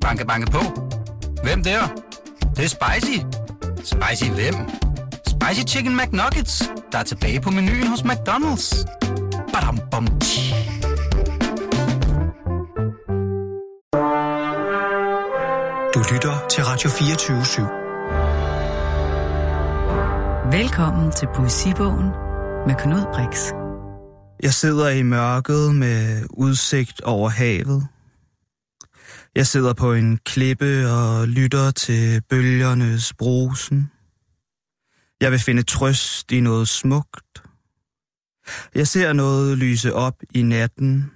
Banke, banke på. Hvem der? Det er spicy. Spicy hvem? Spicy Chicken McNuggets, der er tilbage på menuen hos McDonald's. Badum, bom, du lytter til Radio 24/7. Velkommen til Poesibogen med Knud Brix. Jeg sidder i mørket med udsigt over havet. Jeg sidder på en klippe og lytter til bølgernes brusen. Jeg vil finde trøst i noget smukt. Jeg ser noget lyse op i natten.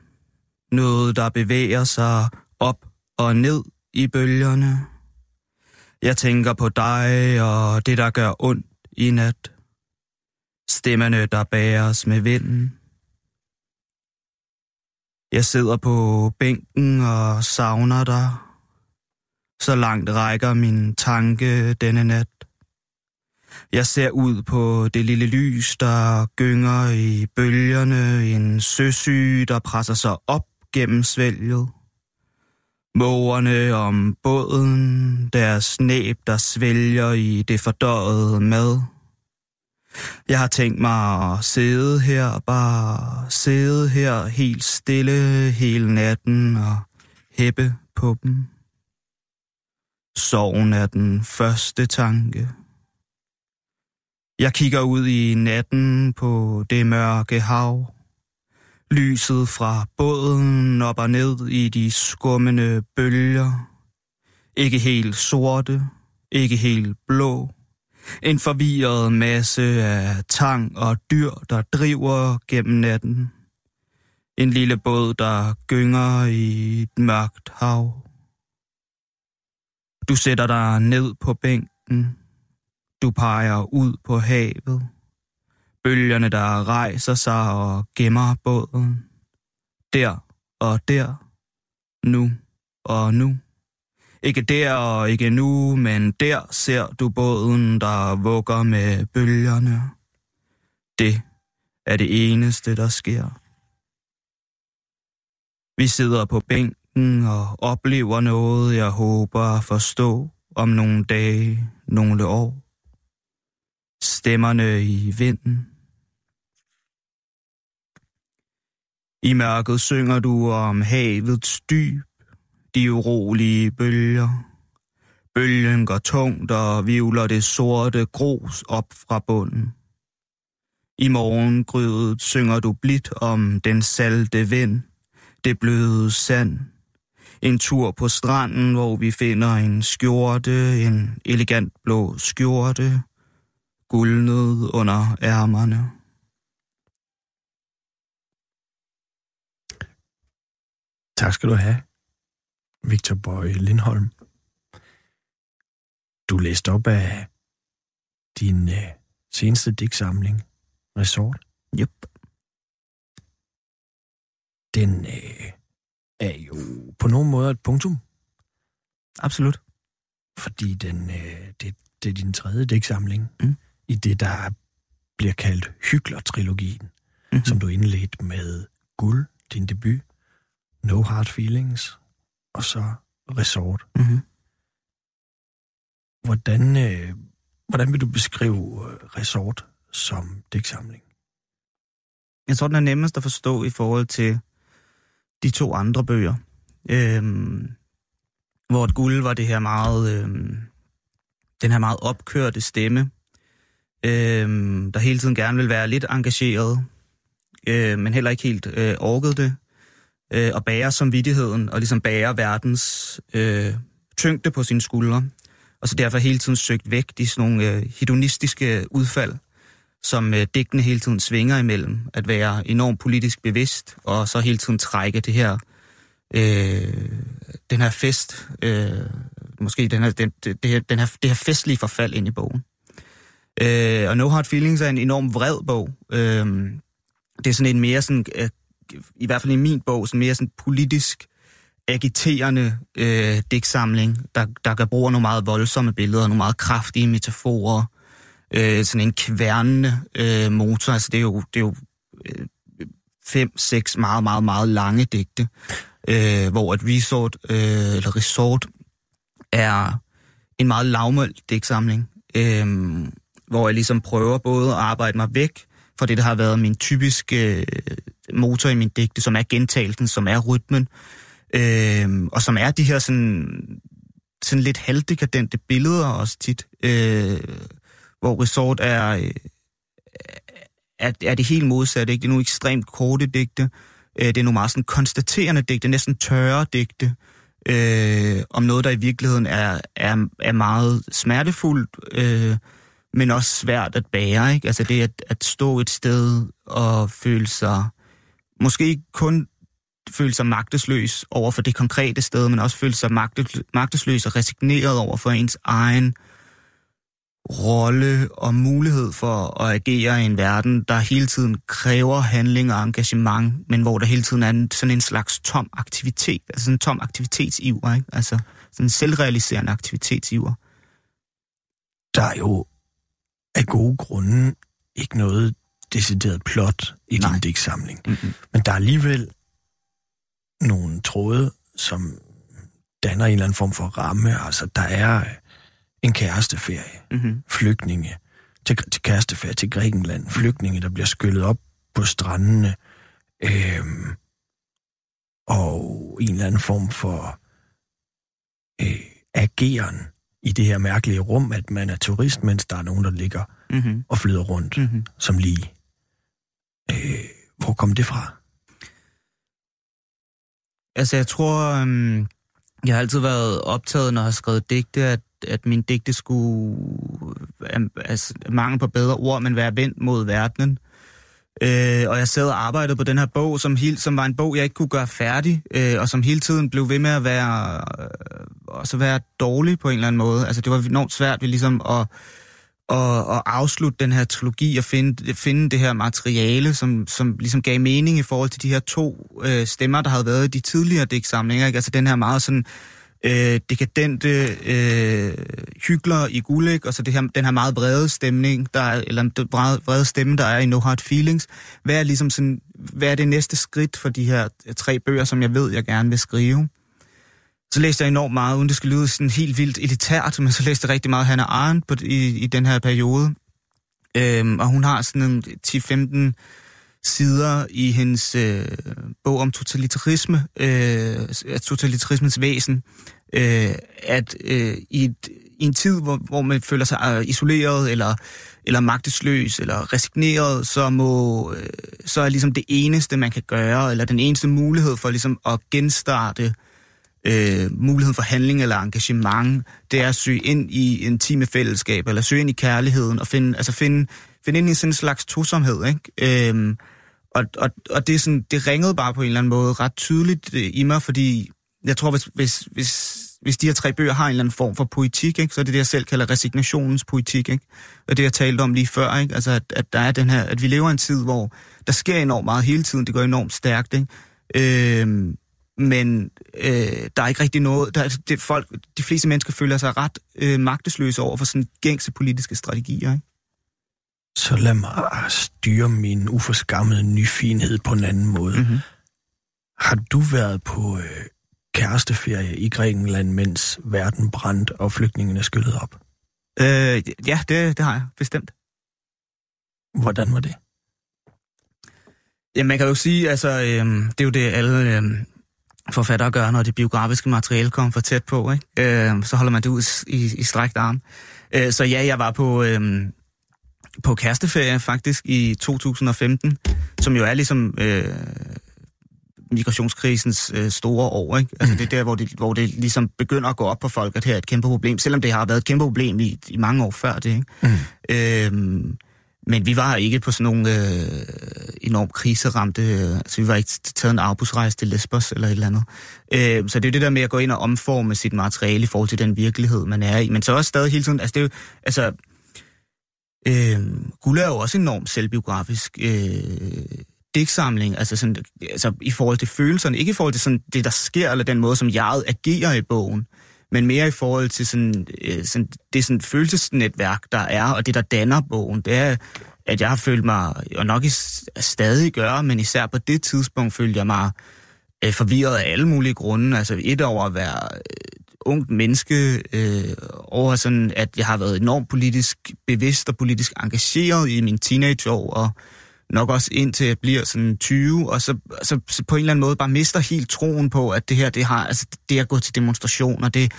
Noget, der bevæger sig op og ned i bølgerne. Jeg tænker på dig og det, der gør ondt i nat. Stemmerne, der bæres med vinden. Jeg sidder på bænken og savner dig. Så langt rækker min tanke denne nat. Jeg ser ud på det lille lys, der gynger i bølgerne. En søsyge, der presser sig op gennem svælget. Mågerne om båden, deres næb, der svælger i det fordøjede mad. Jeg har tænkt mig at sidde her, bare sidde her helt stille hele natten og hæppe på dem. Sorgen er den første tanke. Jeg kigger ud i natten på det mørke hav. Lyset fra båden op og ned i de skummende bølger. Ikke helt sorte, ikke helt blå. En forvirret masse af tang og dyr, der driver gennem natten. En lille båd, der gynger i et mørkt hav. Du sætter dig ned på bænken. Du peger ud på havet. Bølgerne, der rejser sig og gemmer båden. Der og der. Nu og nu. Ikke der og ikke nu, men der ser du båden, der vugger med bølgerne. Det er det eneste, der sker. Vi sidder på bænken og oplever noget, jeg håber at forstå om nogle dage, nogle år. Stemmerne i vinden. I mørket synger du om havets dyb, de urolige bølger. Bølgen går tungt og hvirvler det sorte grus op fra bunden. I morgengrydet synger du blidt om den salte vind, det bløde sand. En tur på stranden, hvor vi finder en skjorte, en elegant blå skjorte, guldnet under ærmerne. Tak skal du have, Victor Boye Lindholm. Du læste op af din seneste digtsamling, Resort. Yep. Den er jo på nogen måde et punktum. Absolut. Fordi den, det er din tredje digtsamling i det, der bliver kaldt Hygler-trilogien, som du indledte med Guld, din debut, No Hard Feelings, og så Resort. Hvordan vil du beskrive Resort som digtsamling? Jeg tror, den er nemmest at forstå i forhold til de to andre bøger. Hvor Guld var det her meget, den her meget opkørte stemme, der hele tiden gerne vil være lidt engageret, men heller ikke helt orkede det. Og bærer samvittigheden, og ligesom bærer verdens tyngde på sine skuldre. Og så derfor hele tiden søgt væk de sådan nogle hedonistiske udfald, som digtene hele tiden svinger imellem. At være enormt politisk bevidst, og så hele tiden trække det her, den her fest, måske den her, det her festlige forfald ind i bogen. Og No Hard Feelings er en enormt vred bog. Det er sådan en mere sådan... i hvert fald i min bog, sådan mere sådan politisk agiterende digtsamling, der kan bruge nogle meget voldsomme billeder, nogle meget kraftige metaforer, sådan en kværnende motor. Altså det er jo 5-6 meget, meget, meget lange digte, hvor at Resort er en meget lavmælt digtsamling, hvor jeg ligesom prøver både at arbejde mig væk fra det, der har været min typiske motor i min digte, som er gentagelsen, som er rytmen, og som er de her sådan lidt halvdekadente billeder også tit, hvor Resort er det helt modsatte. Ikke? Det er nogle ekstremt korte digte, det er nogle meget sådan konstaterende digte, næsten tørre digte, om noget, der i virkeligheden er meget smertefuldt, men også svært at bære. Ikke? Altså det at stå et sted og føle sig, måske ikke kun føle sig magtesløs over for det konkrete sted, men også føle sig magtesløs og resigneret over for ens egen rolle og mulighed for at agere i en verden, der hele tiden kræver handling og engagement, men hvor der hele tiden er sådan en slags tom aktivitet, altså sådan en tom aktivitetsiver, ikke? Altså sådan en selvrealiserende aktivitetsiver. Der er jo af gode grunde ikke noget decideret plot i din digtsamling, men der er alligevel nogle tråde, som danner en eller anden form for ramme. Altså der er en kæresteferie, flygtninge til kæresteferie til Grækenland, flygtninge, der bliver skyllet op på strandene, og en eller anden form for ageren i det her mærkelige rum, at man er turist, mens der er nogen, der ligger og flyder rundt, som lige. Hvor kom det fra? Altså jeg tror, jeg har altid været optaget, når jeg har skrevet digte, at min digte skulle, altså mangel på bedre ord, men være vendt mod verdenen. Og jeg sad og arbejdede på den her bog, som var en bog, jeg ikke kunne gøre færdig, og som hele tiden blev ved med at være, også være dårlig på en eller anden måde. Altså det var enormt svært ved ligesom at afslutte den her trilogi og finde det her materiale, som ligesom gav mening i forhold til de her to stemmer, der havde været i de tidligere digtsamlinger. Ikke? Altså den her meget sådan dekadente hygler i Guld, og så den her meget brede stemning, brede stemme, der er i No Hard Feelings. Hvad er det næste skridt for de her tre bøger, som jeg ved, jeg gerne vil skrive? Så læste jeg enormt meget, uden det skulle lyde sådan helt vildt elitært, men så læste jeg rigtig meget Hannah Arendt i den her periode. Og hun har sådan 10-15 sider i hendes bog om totalitarisme, totalitarismens væsen, i en tid, hvor man føler sig isoleret eller magtesløs eller resigneret, så er ligesom det eneste, man kan gøre, eller den eneste mulighed for ligesom at genstarte muligheden for handling eller engagement, det er at søge ind i intime fællesskaber, eller søge ind i kærligheden, og finde ind i sådan en slags tosomhed, ikke? Og det er sådan, det ringede bare på en eller anden måde ret tydeligt i mig, fordi jeg tror, hvis de her tre bøger har en eller anden form for poetik, ikke, så er det, jeg selv kalder resignationens poetik, ikke? Og det, jeg talte om lige før, ikke? Altså, at der er den her, at vi lever i en tid, hvor der sker enormt meget hele tiden, det går enormt stærkt, ikke? Men der er ikke rigtig noget. De fleste mennesker føler sig ret magtesløse over for sådan gængse politiske strategier, ikke? Så lad mig styre min uforskammede nyfinhed på en anden måde. Har du været på kæresteferie i Grækenland, mens verden brændte og flygtningene skyllede op? Ja, det har jeg bestemt. Hvordan var det? Ja, man kan jo sige, altså det er jo det, alle forfattere gør, når det biografiske materiale kommer for tæt på, ikke? Så holder man det ud i strakt arm. Så ja, jeg var på kæresteferie faktisk i 2015, som jo er ligesom migrationskrisens store år, ikke? Altså det er der, hvor det ligesom begynder at gå op på folk, at her er et kæmpe problem, selvom det har været et kæmpe problem i mange år før det, ikke? Men vi var ikke på sådan nogle enormt kriseramte, altså vi var ikke taget en arbejdsrejse til Lesbos eller et eller andet. Så det er jo det der med at gå ind og omforme sit materiale i forhold til den virkelighed, man er i. Men så også stadig hele tiden, altså det er jo, altså Guld er jo også enormt selvbiografisk digtsamling, altså i forhold til følelserne, ikke i forhold til sådan det, der sker, eller den måde, som jeget agerer i bogen, men mere i forhold til sådan det sådan følelsesnetværk, der er, og det, der danner bogen. Det er, at jeg har følt mig, og nok stadig gør, men især på det tidspunkt følte jeg mig forvirret af alle mulige grunde. Altså et over at være ungt menneske, over sådan, at jeg har været enormt politisk bevidst og politisk engageret i mine teenageår, og nok også indtil jeg bliver sådan 20, og så på en eller anden måde bare mister helt troen på, at det her, det har, altså det at gå til demonstrationer, det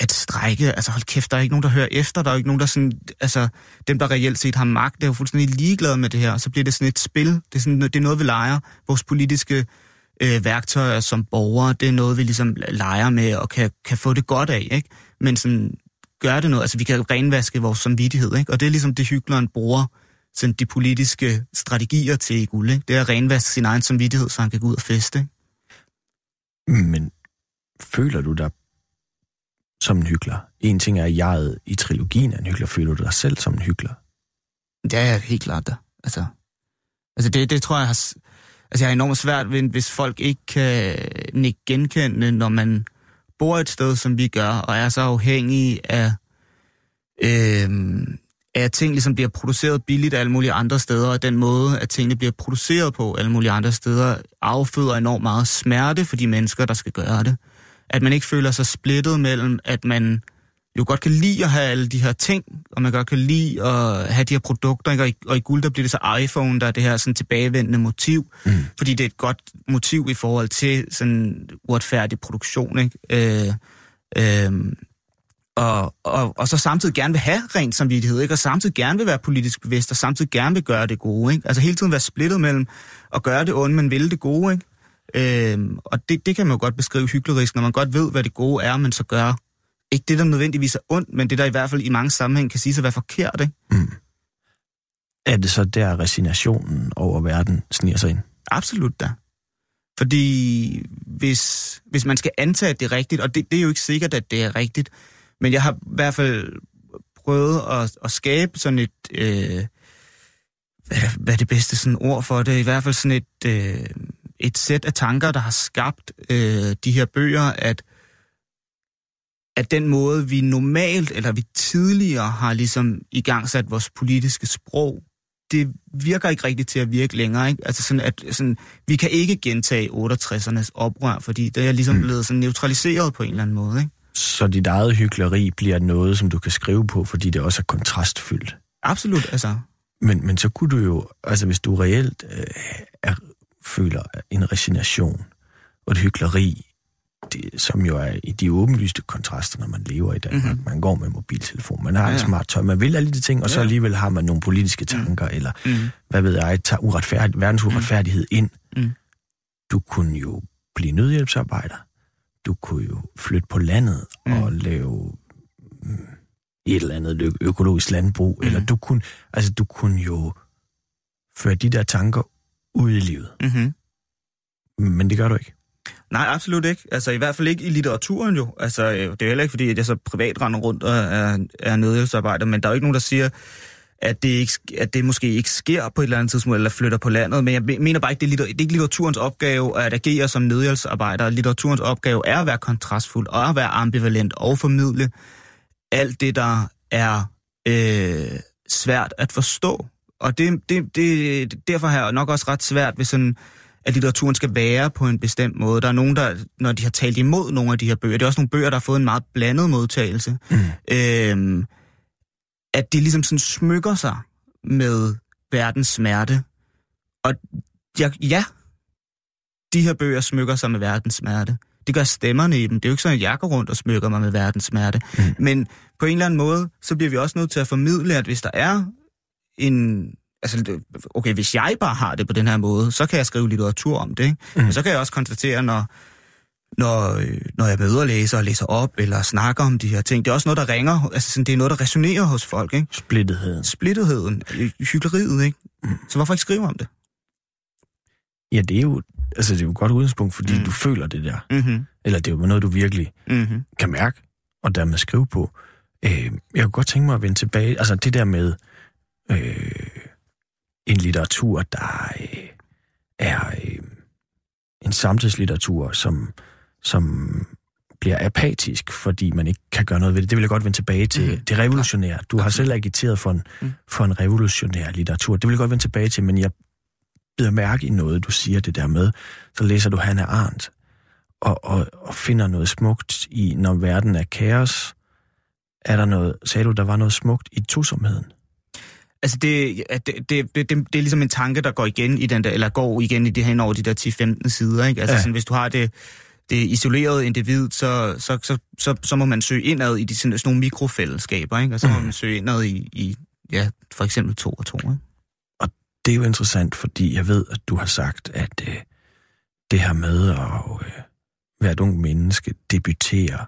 at strække, altså hold kæft, der er ikke nogen, der hører efter, der er ikke nogen, der sådan, altså dem, der reelt set har magt, er jo fuldstændig ligeglade med det her, og så bliver det sådan et spil, det er noget, vi leger, vores politiske værktøjer som borgere, det er noget, vi ligesom leger med, og kan få det godt af, ikke? Men sådan, gør det noget, altså vi kan renvaske vores samvittighed, ikke? Og det er ligesom det, hykleren bruger sådan de politiske strategier til i Guld, ikke? Det er at renvaske sin egen samvittighed, så han kan gå ud og feste, ikke? Men føler du dig som en hykler? En ting er, at jeg i trilogien er en hykler. Føler du dig selv som en hykler? Ja, jeg er helt klart der. Altså det tror jeg har... Altså jeg er enormt svært ved, hvis folk ikke kan ikke genkende, når man bor et sted, som vi gør, og er så afhængig af ting, ligesom bliver produceret billigt alle mulige andre steder, og den måde, at tingene bliver produceret på alle mulige andre steder, afføder enormt meget smerte for de mennesker, der skal gøre det. At man ikke føler sig splittet mellem, at man jo godt kan lide at have alle de her ting, og man godt kan lide at have de her produkter, ikke? Og i Guld, der bliver det så iPhone, der er det her sådan tilbagevendende motiv, fordi det er et godt motiv i forhold til sådan uretfærdig produktion, ikke? Og så samtidig gerne vil have ren samvittighed, ikke? Og samtidig gerne vil være politisk bevidst, og samtidig gerne vil gøre det gode, ikke? Altså hele tiden være splittet mellem at gøre det onde, men vil det gode, ikke? Og det kan man jo godt beskrive hyklerisk, når man godt ved, hvad det gode er, men så gør ikke det, der nødvendigvis er ondt, men det, der i hvert fald i mange sammenhæng kan sige sig at være forkert, ikke? Er det så der resignationen over verden sniger sig ind? Absolut da. Fordi hvis man skal antage, at det er rigtigt, og det er jo ikke sikkert, at det er rigtigt, men jeg har i hvert fald prøvet at skabe sådan et... hvad er det bedste sådan ord for det? I hvert fald sådan et sæt af tanker, der har skabt de her bøger, at den måde, vi normalt, eller vi tidligere har ligesom igangsat vores politiske sprog, det virker ikke rigtigt til at virke længere, ikke? Altså sådan, at sådan, vi kan ikke gentage 68'ernes oprør, fordi det er ligesom blevet sådan neutraliseret på en eller anden måde, ikke? Så dit eget hykleri bliver noget, som du kan skrive på, fordi det også er kontrastfyldt. Absolut, altså. Men så kunne du jo, altså hvis du reelt føler en resignation og et hykleri, det, som jo er i de åbenlyste kontraster, når man lever i Danmark. Mm-hmm. Man går med mobiltelefon, man har en smarttøj, man vil alle de ting, og så alligevel har man nogle politiske tanker, eller hvad ved jeg, tager verdens uretfærdighed ind. Du kunne jo blive nødhjælpsarbejder, du kunne jo flytte på landet og lave et eller andet økologisk landbrug, eller du kunne jo føre de der tanker ud i livet. Men det gør du ikke. Nej, absolut ikke. Altså i hvert fald ikke i litteraturen jo. Altså det er heller ikke fordi, at jeg så privat render rundt og er nødhjælpsarbejder, men der er jo ikke nogen, der siger, at det måske ikke sker på et eller andet tidspunkt, eller flytter på landet. Men jeg mener bare ikke, det er ikke litteraturens opgave at agere som nødhjælpsarbejder. Litteraturens opgave er at være kontrastfuld, og at være ambivalent, og formidle alt det, der er svært at forstå. Og derfor har jeg nok også ret svært ved sådan... at litteraturen skal være på en bestemt måde. Der er nogen, der, når de har talt imod nogle af de her bøger, det er også nogle bøger, der har fået en meget blandet modtagelse, at de ligesom sådan smykker sig med verdens smerte. Og de her bøger smykker sig med verdens smerte. Det gør stemmerne i dem. Det er jo ikke sådan, at jeg går rundt og smykker mig med verdens smerte. Men på en eller anden måde, så bliver vi også nødt til at formidle, at hvis der er en... Altså, okay, hvis jeg bare har det på den her måde, så kan jeg skrive litteratur om det, ikke? Men så kan jeg også konstatere, når jeg møder læser og læser op, eller snakker om de her ting, det er også noget, der ringer, altså sådan, det er noget, der resonerer hos folk, ikke? Splittetheden, hykleriet, ikke? Så hvorfor ikke skrive om det? Ja, det er jo godt udgangspunkt, fordi du føler det der. Eller det er jo noget, du virkelig kan mærke, og dermed skrive på. Jeg kunne godt tænke mig at vende tilbage, altså det der med... en litteratur, der er en samtidslitteratur, som bliver apatisk, fordi man ikke kan gøre noget ved det. Det vil jeg godt vende tilbage til. Det revolutionære. Du har selv agiteret for en revolutionær litteratur. Det vil jeg godt vende tilbage til, men jeg bider mærke i noget, du siger det der med. Så læser du Hannah Arendt, og finder noget smukt i, når verden er kaos. Er der noget, sagde du, der var noget smukt i tosomheden? Altså det er ligesom en tanke, der går igen i den der, eller går igen i det her over de der 10-15 sider, ikke? Altså ja. Sådan, hvis du har det isolerede individ, så må man søge indad i de sådan nogle mikrofællesskaber, ikke? Og så må man søge indad i ja, for eksempel 2 og 2, ikke? Og det er jo interessant, fordi jeg ved, at du har sagt, at det her med at hvert ung menneske debutere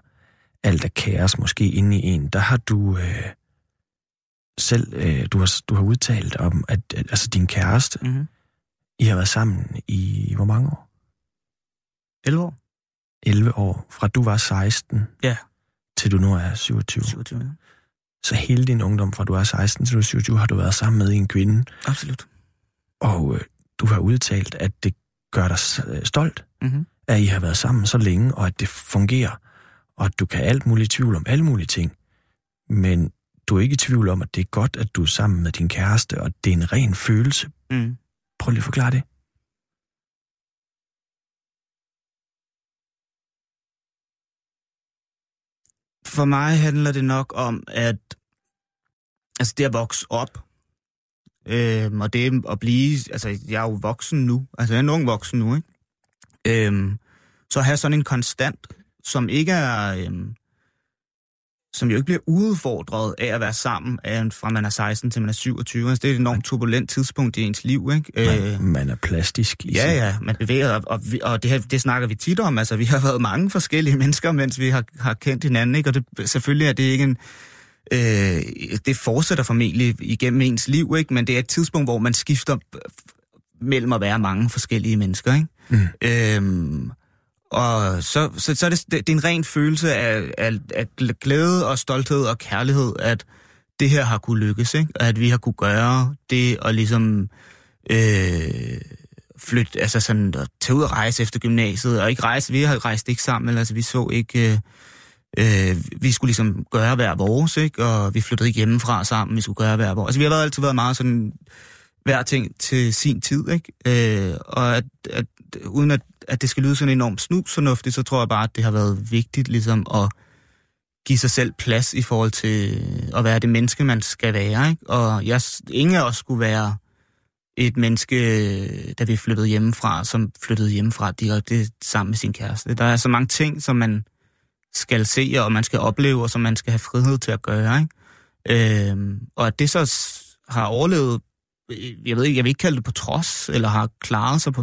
alt er kaos måske inde i en, der har du selv, du har udtalt om, at altså din kæreste, I har været sammen i hvor mange år? 11 år. 11 år, fra du var 16, ja. Til du nu er 27. 27, ja. Så hele din ungdom, fra du er 16 til du er 27, har du været sammen med en kvinde. Absolut. Og du har udtalt, at det gør dig stolt, at I har været sammen så længe, og at det fungerer, og at du kan alt muligt tvivl om alle mulige ting, men du er ikke i tvivl om, at det er godt, at du er sammen med din kæreste, og det er en ren følelse. Mm. Prøv lige at forklare det. For mig handler det nok om, at altså det at vokse op, og det at blive, altså jeg er jo voksen nu, altså jeg er en ung voksen nu, ikke? Så at have sådan en konstant, som ikke er, som jo ikke bliver udfordret af at være sammen, fra man er 16 til man er 27. Altså, det er et enormt turbulent tidspunkt i ens liv, ikke? Man er plastisk. Ja, man bevæger, og det her, det snakker vi tit om. Altså, vi har været mange forskellige mennesker, mens vi har kendt hinanden, ikke? Og det, selvfølgelig er det ikke en... det fortsætter formentlig igennem ens liv, ikke? Men det er et tidspunkt, hvor man skifter mellem at være mange forskellige mennesker, ikke? Og så er det er en ren følelse af glæde og stolthed og kærlighed, at det her har kunne lykkes, ikke? At vi har kunne gøre det og ligesom flytte, altså sådan at tage ud og rejse efter gymnasiet, og ikke rejse, vi har rejst ikke sammen, altså vi så ikke, vi skulle ligesom gøre hver vores, ikke? Og vi flyttede ikke hjemmefra sammen, vi skulle gøre hver vores. Altså vi har altid været meget sådan, hver ting til sin tid, ikke? Og at uden at det skal lyde sådan enormt snusfornuftigt, så tror jeg bare, at det har været vigtigt ligesom at give sig selv plads i forhold til at være det menneske, man skal være, ikke? Og ingen af os skulle være et menneske, da vi flyttede hjemmefra, som flyttede hjemmefra direkte sammen med sin kæreste. Der er så mange ting, som man skal se, og man skal opleve, og som man skal have frihed til at gøre, ikke? Og at det så har overlevet, jeg vil ikke kalde det på trods, eller har klaret sig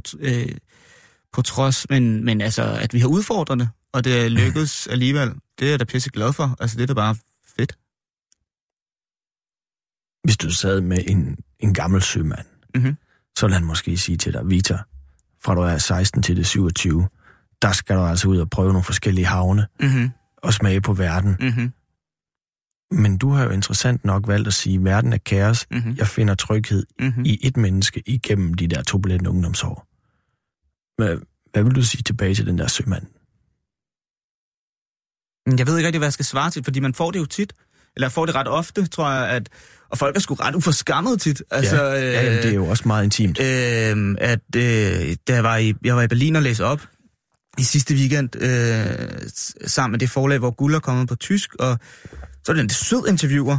på trods, men altså, at vi har udfordret det, og det lykkedes alligevel, det er jeg da pisse glad for. Altså, det er da bare fedt. Hvis du sad med en gammel sømand, så vil han måske sige til dig, Vita, fra du er 16 til det 27, der skal du altså ud og prøve nogle forskellige havne, og smage på verden. Men du har jo interessant nok valgt at sige, verden er kaos, jeg finder tryghed i et menneske igennem de der turbulente ungdomsår. Hvad vil du sige tilbage til den der sømand? Jeg ved ikke rigtig, hvad jeg skal svare til, fordi man får det jo tit, eller får det ret ofte, tror jeg, og folk er sgu ret uforskammet tit. Altså, ja, det er jo også meget intimt. Da jeg var i Berlin og læste op i sidste weekend, sammen med det forlag, hvor Guld er kommet på tysk, og så er det en sød interviewer,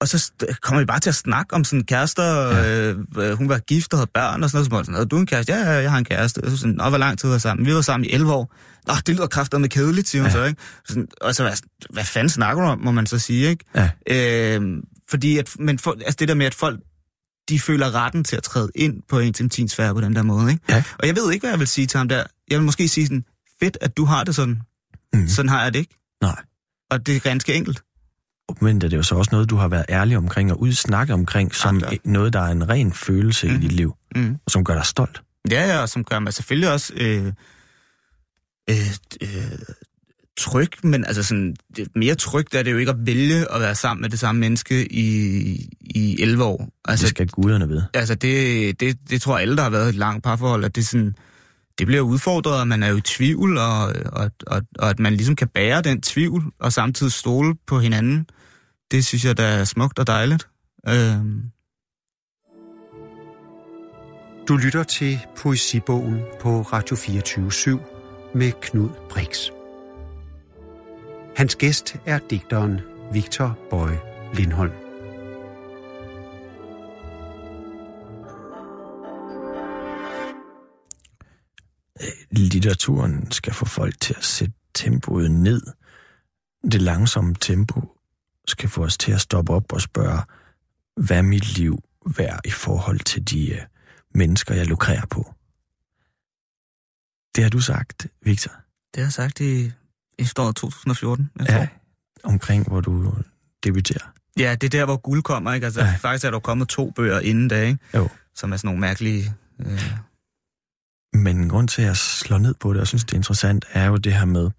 og så kommer vi bare til at snakke om sådan kærester, hun var gift og havde børn og sådan noget, så du er en kæreste? Ja, jeg har en kæreste. Og så sådan, hvor lang tid var sammen? Vi var sammen i 11 år. Nå, det lyder kraftedeme kedeligt, siger hun så, ikke? Sådan, og så, hvad fanden snakker du om, må man så sige, ikke? Ja. Fordi, altså det der med, at folk, de føler retten til at træde ind på ens intimsfære på den der måde, ikke? Ja. Og jeg ved ikke, hvad jeg vil sige til ham der. Jeg vil måske sige sådan, fedt, at du har det sådan. Sådan har jeg det ikke. Nej. Og det er ganske enkelt. Men det er jo så også noget, du har været ærlig omkring og udsnakket omkring, som noget, der er en ren følelse i dit liv, og som gør dig stolt. Ja, og som gør mig selvfølgelig også tryg, men altså sådan, mere trygt er det jo ikke at vælge at være sammen med det samme menneske i 11 år. Altså, det skal guderne vide. Altså det tror jeg alle, der har været et langt parforhold, at det sådan... Det bliver udfordret, at man er jo i tvivl, og at man ligesom kan bære den tvivl, og samtidig stole på hinanden. Det synes jeg, der er smukt og dejligt. Du lytter til Poesibogen på Radio 24/7, med Knud Brix. Hans gæst er digteren Victor Boye Lindholm. Litteraturen skal få folk til at sætte tempoet ned. Det langsomme tempo skal få os til at stoppe op og spørge, hvad er mit liv værd i forhold til de mennesker, jeg lukrerer på? Det har du sagt, Victor. Det har jeg sagt i efteråret 2014. Ja, omkring hvor du debuterer. Ja, det er der, hvor Guld kommer, ikke? Altså, faktisk er der kommet 2 bøger inden da, ikke? Jo. Som er sådan nogle mærkelige... Men grund til, at jeg slår ned på det og synes, det er interessant, er jo det her med,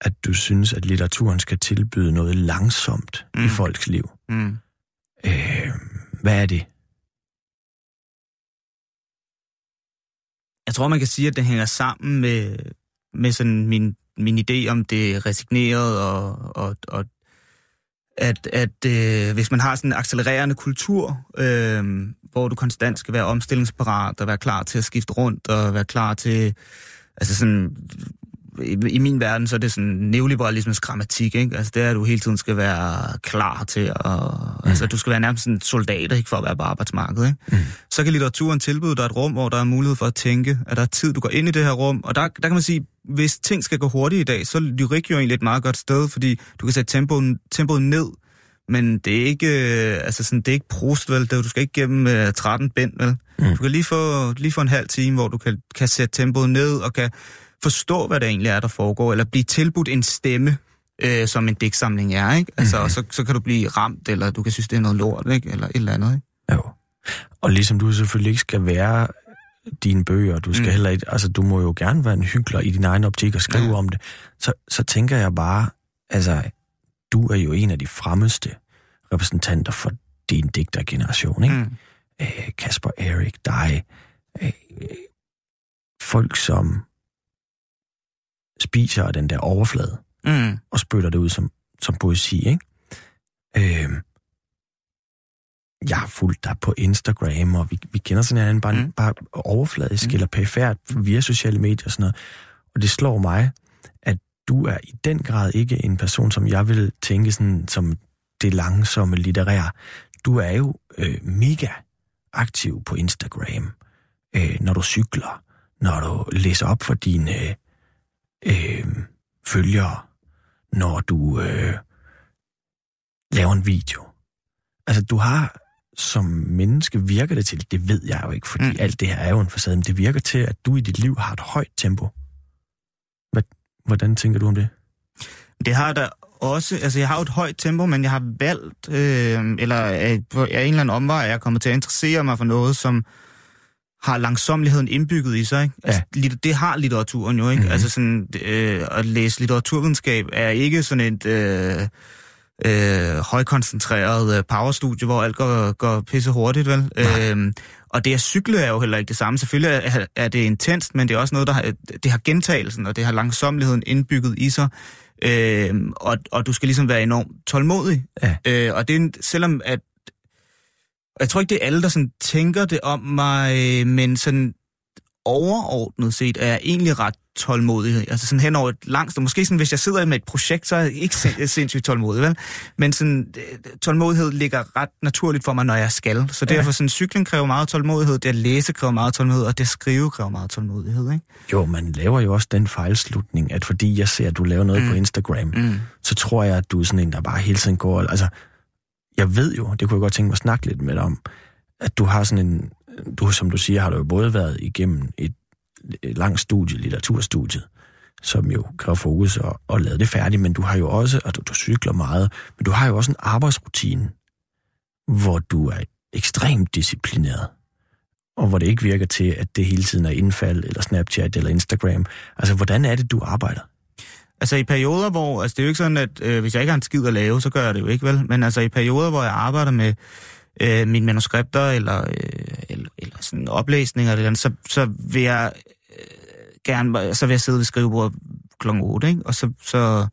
at du synes, at litteraturen skal tilbyde noget langsomt i folks liv. Mm. Hvad er det? Jeg tror, man kan sige, at det hænger sammen med sådan min idé om det resignerede, og at hvis man har sådan en accelererende kultur, hvor du konstant skal være omstillingsparat og være klar til at skifte rundt og være klar til, altså sådan i min verden, så er det sådan neoliberalismens grammatik, ikke? Altså det er, at du hele tiden skal være klar til altså du skal være nærmest en soldat, ikke, for at være på arbejdsmarkedet, ikke? Mm. Så kan litteraturen tilbyde dig et rum, hvor der er mulighed for at tænke, at der er tid, du går ind i det her rum, og der kan man sige, hvis ting skal gå hurtigt i dag, så er lyrik jo egentlig et meget godt sted, fordi du kan sætte tempoet ned, men det er ikke, altså sådan, det er ikke Proust, vel? Du skal ikke gennem 13 bind, vel? Mm. Du kan lige få en halv time, hvor du kan sætte tempoet ned og kan forstå, hvad der egentlig er, der foregår, eller blive tilbudt en stemme, som en digtsamling er, ikke? Altså, mm-hmm. så kan du blive ramt, eller du kan synes, det er noget lort, ikke? Eller et eller andet, ikke? Jo. Og ligesom du selvfølgelig ikke skal være dine bøger, du skal heller ikke, altså du må jo gerne være en hykler i din egen optik og skrive om det, så tænker jeg bare, altså, du er jo en af de fremmeste repræsentanter for din digtergeneration, ikke? Mm. Kasper, Erik, dig, folk som spiser af den der overflade, og spytter det ud som poesi, ikke? Jeg har fulgt dig på Instagram, og vi kender sådan hinanden bare overfladisk eller perifært via sociale medier og sådan noget. Og det slår mig, at du er i den grad ikke en person, som jeg vil tænke sådan, som det langsomme litterære. Du er jo mega aktiv på Instagram, når du cykler, når du læser op for dine følgere, når du laver en video. Altså, du har som menneske, virker det til, det ved jeg jo ikke, fordi alt det her er jo en facade, men det virker til, at du i dit liv har et højt tempo. Hvordan tænker du om det? Det har der også, altså jeg har jo et højt tempo, men jeg har valgt, eller på en eller anden omvej, jeg kommer til at interessere mig for noget, som har langsomligheden indbygget i sig, ikke? Altså, det har litteraturen jo, ikke? Mm-hmm. Altså sådan, at læse litteraturvidenskab er ikke sådan et... højkoncentreret powerstudie, hvor alt går pisse hurtigt, vel? Og det at cykle er jo heller ikke det samme. Selvfølgelig er det intenst, men det er også noget, det har gentagelsen, og det har langsomligheden indbygget i sig. Og du skal ligesom være enormt tålmodig. Ja. Og det er, selvom at... Jeg tror ikke, det er alle, der sådan tænker det om mig, men sådan overordnet set er jeg egentlig ret tålmodig, altså sådan hen over et langt, måske sådan, hvis jeg sidder med et projekt, så er jeg ikke sindssygt tålmodig, vel? Men sådan, tålmodighed ligger ret naturligt for mig, når jeg skal. Så derfor sådan, cykling kræver meget tålmodighed, det at læse kræver meget tålmodighed, og det at skrive kræver meget tålmodighed, ikke? Jo, man laver jo også den fejlslutning, at fordi jeg ser, at du laver noget på Instagram, så tror jeg, at du er sådan en, der bare hele tiden går, altså, jeg ved jo, det kunne jeg godt tænke mig at snakke lidt med dig om, at du har sådan en, du, som du siger, har du jo både været igennem et langt studie, litteraturstudiet, som jo kræver fokus og lade det færdigt, men du har jo også, og du cykler meget, men du har jo også en arbejdsrutine, hvor du er ekstremt disciplineret, og hvor det ikke virker til, at det hele tiden er indfald, eller Snapchat, eller Instagram. Altså, hvordan er det, du arbejder? Altså i perioder, hvor, altså det er jo ikke sådan, at hvis jeg ikke har en skid at lave, så gør jeg det jo ikke, vel? Men altså i perioder, hvor jeg arbejder med mine manuskripter eller sådan oplæsninger eller andet, så vil jeg gerne, så vil jeg sidde ved skrivebordet klokken 8, ikke? Og så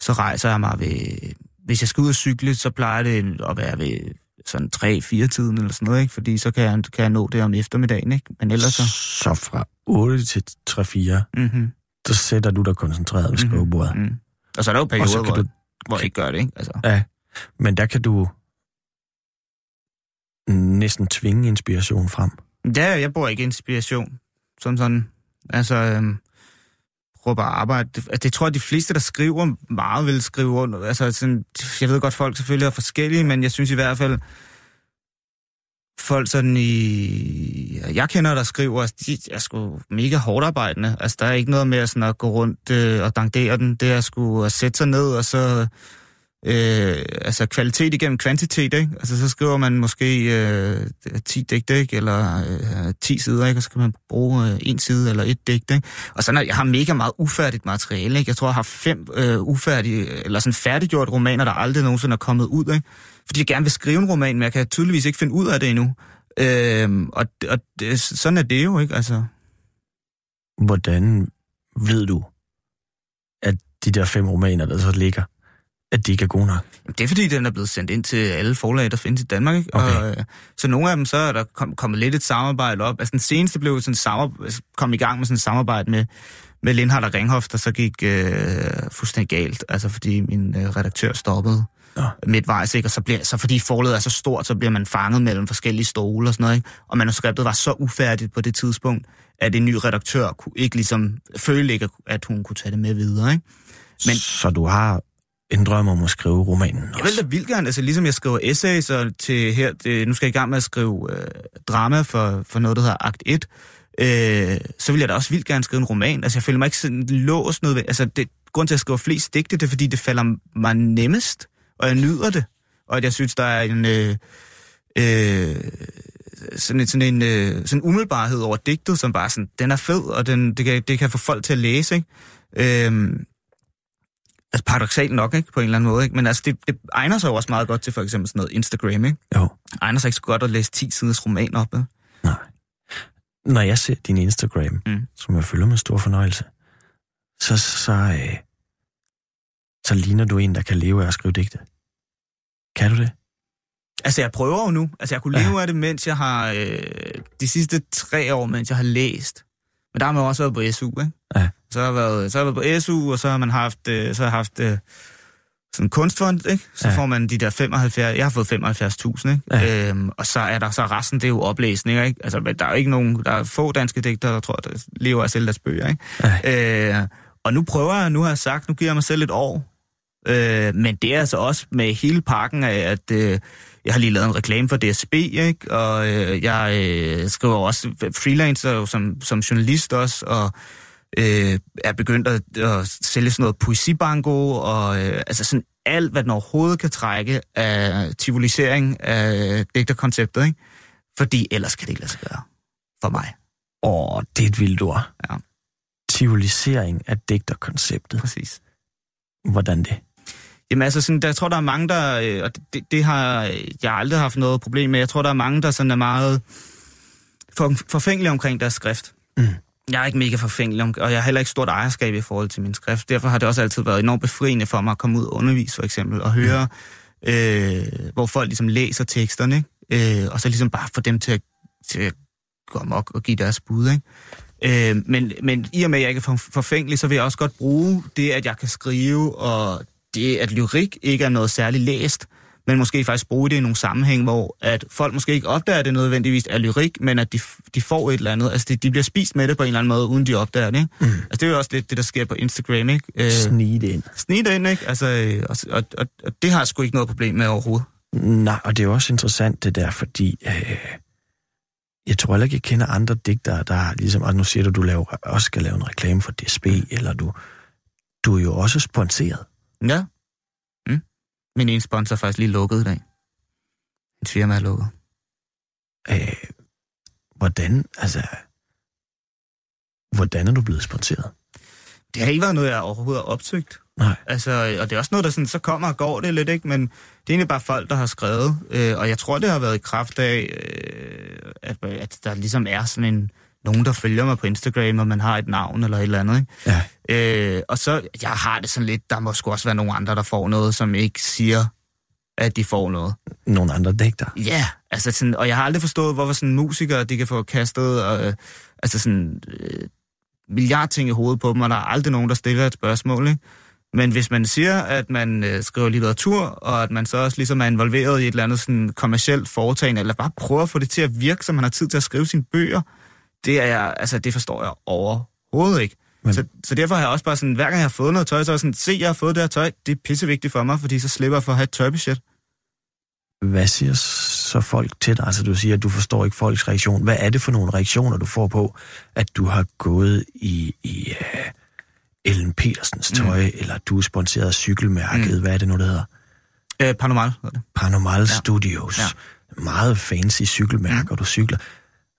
rejser jeg mig ved, hvis jeg skal ud og cykle, så plejer det at være ved sådan 3-4 tiden eller sådan noget, ikke? Fordi så kan jeg nå det om eftermiddagen, ikke? Men ellers så fra 8 til 3-4. så sætter du dig koncentreret ved skrivebordet. Mm-hmm. Og så er der jo perioder, hvor du ikke gør det, ikke? Altså. Ja, men der kan du næsten tvinge inspiration frem. Ja, jeg bruger ikke inspiration som sådan. Altså, prøver bare at arbejde. Det tror jeg, de fleste, der skriver, meget vil skrive under. Altså, sådan, jeg ved godt, folk selvfølgelig er forskellige, men jeg synes i hvert fald, folk sådan i... Jeg kender, der skriver, at de er sgu mega hårdt arbejdende. Altså, der er ikke noget med sådan at gå rundt og dandere den. Det er sgu at sætte sig ned, og så... altså kvalitet igennem kvantitet, ikke? Altså så skriver man måske 10 digte, ikke? Eller 10 sider, ikke? Og så kan man bruge en side eller et digte, ikke? Og sådan, jeg har mega meget ufærdigt materiale, ikke? Jeg tror, jeg har 5 ufærdige, eller sådan færdiggjort romaner, der aldrig nogensinde er kommet ud, ikke? Fordi jeg gerne vil skrive en roman, men jeg kan tydeligvis ikke finde ud af det endnu. Og sådan er det jo, ikke? Altså. Hvordan ved du, at de der 5 romaner, der så ligger, at de ikke er gode nok? Det er fordi, den er blevet sendt ind til alle forlag, der findes i Danmark, ikke? Okay. Og, så nogle af dem, så er der kommet lidt et samarbejde op. Altså den seneste blev sådan kom i gang med sådan et samarbejde med Lindhardt og Ringhoff, der så gik fuldstændig galt, altså fordi min redaktør stoppede midtvejs, ikke? Og så fordi forlaget er så stort, så bliver man fanget mellem forskellige stole og sådan noget, ikke? Og manuskriptet var så ufærdigt på det tidspunkt, at en ny redaktør kunne ikke ligesom føle ikke, at hun kunne tage det med videre, ikke? Men, så du har en drøm om at skrive romanen også? Jeg vil da vildt gerne. Altså ligesom jeg skriver essays, og til her, nu skal jeg i gang med at skrive drama for noget, der hedder Akt 1, så vil jeg da også vildt gerne skrive en roman. Altså jeg føler mig ikke sådan låst noget. Altså grund til, at jeg skriver flest digte, det er, fordi det falder mig nemmest, og jeg nyder det. Og at jeg synes, der er en... sådan en umiddelbarhed over digtet, som bare sådan, den er fed, og det kan få folk til at læse, ikke? Altså paradoksalt nok, ikke? På en eller anden måde, ikke? Men altså, det egner sig jo også meget godt til for eksempel sådan noget Instagram, ikke? Jo. Egner sig ikke så godt at læse 10 siders roman op, ikke? Nej. Når jeg ser din Instagram, som jeg følger med stor fornøjelse, så ligner du en, der kan leve af at skrive digte. Kan du det? Altså, jeg prøver jo nu. Altså, jeg kunne leve af det, mens jeg har... de sidste 3 år, mens jeg har læst. Men der har man også været på SU, ikke? Ja. Så har jeg været på SU, og så har man haft, sådan en kunstfond, ikke? Så får man de der 75... Jeg har fået 75.000, ikke? Ja. Og så er der så resten, det er jo oplæsninger, ikke? Altså, der er jo ikke nogen... Der er få danske digtere, der tror, der lever af selv deres bøger, ikke? Ja. Og nu prøver jeg, nu har jeg sagt, nu giver jeg mig selv et år. Men det er altså også med hele pakken af, at... jeg har lige lavet en reklame for DSB, ikke? Og jeg skriver også freelancer som journalist også, og er begyndt at sælge sådan noget poesibango, og altså sådan alt, hvad den overhovedet kan trække af tivolisering af digterkonceptet, ikke? Fordi ellers kan det ikke lade sig gøre for mig. Åh, det er et vildt ord. Ja. Tivolisering af digterkonceptet. Præcis. Hvordan det? Jamen altså, sådan, jeg tror, der er mange, der... Og det har jeg aldrig haft noget problem med. Jeg tror, der er mange, der sådan er meget forfængelige omkring deres skrift. Mm. Jeg er ikke mega forfængelig, og jeg har heller ikke stort ejerskab i forhold til min skrift. Derfor har det også altid været enormt befriende for mig at komme ud og undervise, for eksempel, og høre, hvor folk ligesom læser teksterne, ikke? Og så ligesom bare få dem til at gå amok og give deres bud, ikke? Men i og med, at jeg ikke er forfængelig, så vil jeg også godt bruge det, at jeg kan skrive, og det, at lyrik ikke er noget særligt læst, men måske faktisk bruge det i nogle sammenhæng, hvor at folk måske ikke opdager det nødvendigvis af lyrik, men at de får et eller andet. Altså, de bliver spist med det på en eller anden måde, uden de opdager det, ikke? Mm. Altså, det er jo også lidt det, der sker på Instagram, ikke? Snige det ind, ikke? Altså, og det har jeg sgu ikke noget problem med overhovedet. Nej, og det er jo også interessant det der, fordi jeg tror heller ikke, jeg kender andre digtere, der ligesom, nu siger du, også skal lave en reklame for DSB, eller du er jo også sponsoreret. Ja. Min ene sponsor er faktisk lige lukket i dag. En firma er lukket. Hvordan er du blevet sponsoreret? Det har ikke været noget, jeg overhovedet har opsøgt. Nej. Altså, og det er også noget, der sådan, så kommer og går det lidt, ikke? Men det er egentlig bare folk, der har skrevet. Og jeg tror, det har været i kraft af, at der ligesom er sådan en... Nogen, der følger mig på Instagram, og man har et navn eller et eller andet, ikke? Ja. Og så, jeg har det sådan lidt, der må sgu også være nogle andre, der får noget, som ikke siger, at de får noget. Nogle andre digter? Ja, altså sådan, og jeg har aldrig forstået, hvorfor sådan musikere, de kan få kastet, og, altså sådan, milliard ting i hovedet på dem, og der er aldrig nogen, der stiller et spørgsmål, ikke? Men hvis man siger, at man skriver litteratur, og at man så også ligesom er involveret i et eller andet sådan kommercielt foretagende, eller bare prøver at få det til at virke, så man har tid til at skrive sine bøger, det forstår jeg overhovedet ikke. Men... Så derfor har jeg også bare sådan, hver gang jeg har fået noget tøj, så er jeg sådan, se, jeg har fået det her tøj, det er pissevigtigt for mig, fordi så slipper jeg for at have et tøjbudget. Hvad siger så folk til dig? Altså du siger, at du forstår ikke folks reaktion. Hvad er det for nogle reaktioner, du får på, at du har gået i Ellen Petersens tøj, eller du er sponsoreret af cykelmærket, hvad er det nu, det hedder? Paranormal hedder det. Paranormal Studios. Ja. Meget fancy cykelmærker, du cykler.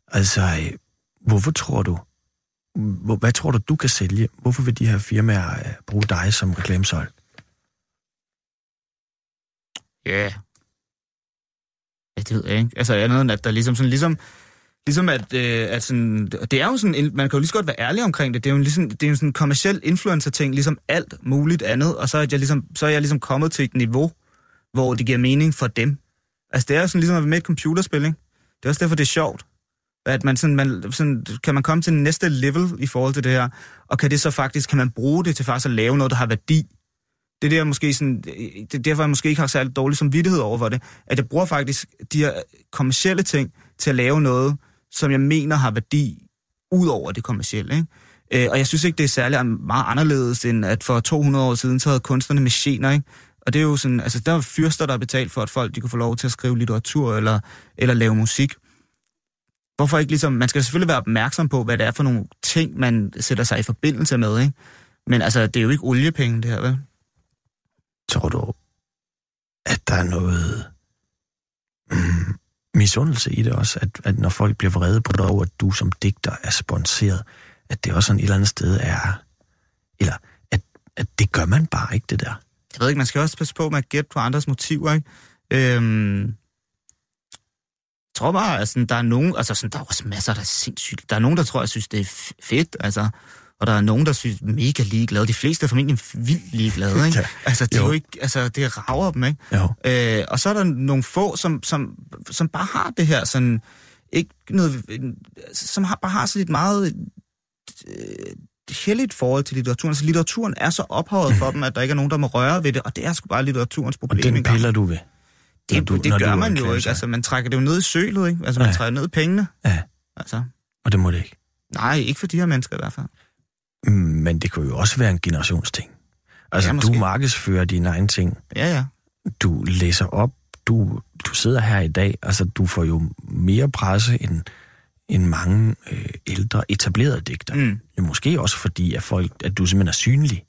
Altså, hvorfor tror du, hvad tror du kan sælge? Hvorfor vil de her firmaer bruge dig som reklamesøjle? Det ved jeg ikke. Altså andet end, at der det er jo sådan, man kan jo lige så godt være ærlig omkring det. Det er jo en sådan kommerciel influencer-ting, ligesom alt muligt andet, og så er jeg kommet til et niveau, hvor det giver mening for dem. Altså det er jo sådan ligesom at være med et computerspil, ikke? Det er også derfor, det er sjovt, at man kan man komme til den næste level i forhold til det her, og kan man bruge det til faktisk at lave noget, der har værdi. Det er måske sådan, det er derfor, jeg måske ikke har særlig dårlig samvittighed over for det, at jeg bruger faktisk de her kommercielle ting til at lave noget, som jeg mener har værdi ud over det kommercielle, ikke? Og jeg synes ikke, det er særlig meget anderledes, end at for 200 år siden, så havde kunstnerne mæcener, ikke? Og det er jo sådan, altså der var fyrster, der betalt for, at folk de kunne få lov til at skrive litteratur eller lave musik. Hvorfor ikke ligesom, man skal selvfølgelig være opmærksom på, hvad det er for nogle ting, man sætter sig i forbindelse med, ikke? Men altså, det er jo ikke oliepenge, det her, vel? Tror du, at der er noget misundelse i det også, at når folk bliver vrede på dig over, at du som digter er sponseret, at det også sådan et eller andet sted er, eller at det gør man bare ikke, det der? Jeg ved ikke, man skal også passe på med at gætte på andres motiver, ikke? Jeg tror bare, altså, der er nogen, altså sådan, der er også masser, der er sindssygt, der er nogen, der tror, jeg synes, det er fedt, altså... Og der er nogen, der synes mega ligeglade. De fleste er formentlig vildt ligeglade, ikke? Ja. Altså, det er jo ikke, altså, det rager dem, ikke? Og så er der nogle få, som bare har det her sådan, ikke noget, som bare har sådan et meget helligt forhold til litteraturen. Altså, litteraturen er så ophøjet for dem, at der ikke er nogen, der må røre ved det, og det er sgu bare litteraturens problem. Og den piller du ved? Det gør man jo ikke. Altså, man trækker det jo ned i sølet, ikke? Altså, man trækker ned i pengene. Ja. Altså. Og det må det ikke? Nej, ikke for de her mennesker i hvert fald. Men det kunne jo også være en generationsting. Altså, ja, du markedsfører dine egne ting. Ja. Du læser op. Du sidder her i dag. Altså, du får jo mere presse end mange ældre etablerede digter. Måske også fordi, at du simpelthen er synlig.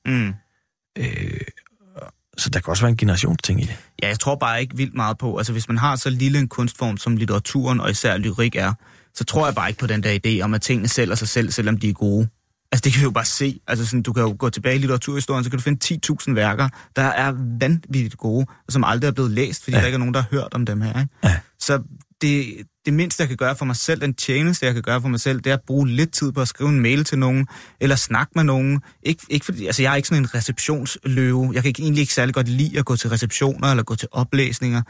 Så der kan også være en generationsting i det. Ja, jeg tror bare ikke vildt meget på. Altså, hvis man har så lille en kunstform, som litteraturen og især lyrik er, så tror jeg bare ikke på den der idé om, at tingene sælger sig selv, selvom de er gode. Altså, det kan vi jo bare se. Altså, sådan, du kan jo gå tilbage i litteraturhistorien, så kan du finde 10.000 værker, der er vanvittigt gode, og som aldrig er blevet læst, fordi der ikke er nogen, der har hørt om dem her, ikke? Ja. Så det mindste, jeg kan gøre for mig selv, den tjeneste, jeg kan gøre for mig selv, det er at bruge lidt tid på at skrive en mail til nogen, eller snakke med nogen. Ikke fordi, altså, jeg er ikke sådan en receptionsløve. Jeg kan egentlig ikke særlig godt lide at gå til receptioner, eller gå til oplæsninger,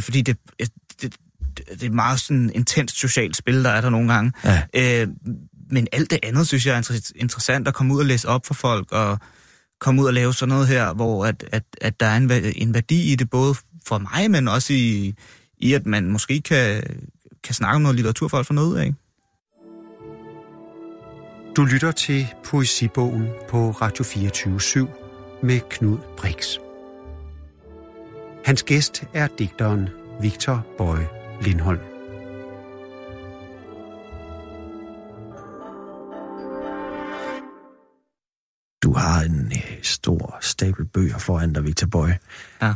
fordi det er meget sådan intenst socialt spil, der er der nogle gange. Ja. Men alt det andet, synes jeg er interessant at komme ud og læse op for folk, og komme ud og lave sådan noget her, hvor at der er en værdi i det, både for mig, men også i at man måske kan snakke om noget litteratur, folk får noget af. Du lytter til Poesibogen på Radio 24/7 med Knud Brix. Hans gæst er digteren Victor Boye Lindholm. Du har en stor stabel bøger foran dig, Victor Boye. Ja.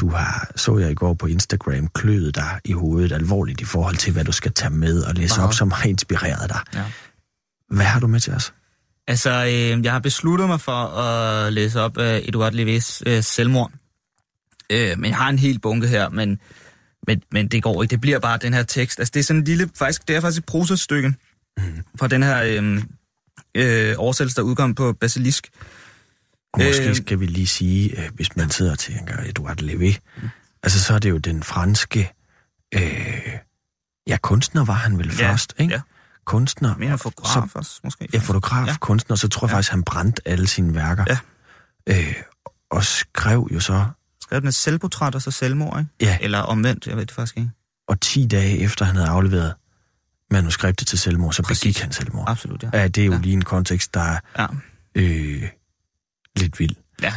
Du har, så jeg i går på Instagram, kløet dig i hovedet alvorligt i forhold til, hvad du skal tage med og læse op, som har inspireret dig. Ja. Hvad har du med til os? Altså, jeg har besluttet mig for at læse op Édouard Levés selvmord. Men jeg har en hel bunke her, men det går ikke. Det bliver bare den her tekst. Altså, det er sådan en lille, faktisk, det er faktisk et prosastykke fra den her... oversættelse, der udkom på Basilisk. Og måske skal vi lige sige, hvis man sidder og tænker Édouard Levé, altså så er det jo den franske kunstner var han vel først, ikke? Ja. kunstner. Mere fotograf også, måske. Ja, fotograf, ja. Kunstner, så tror jeg faktisk, han brændte alle sine værker. Ja. Og skrev jo så... Skrev den et selvportræt og så selvmord, ikke? Ja. Eller omvendt, jeg ved det faktisk ikke. Og 10 dage efter, han havde afleveret manuskriptet til selvmord, så begik han selvmord. Absolut, ja. Ja, det er jo lige en kontekst, der er lidt vild. Ja,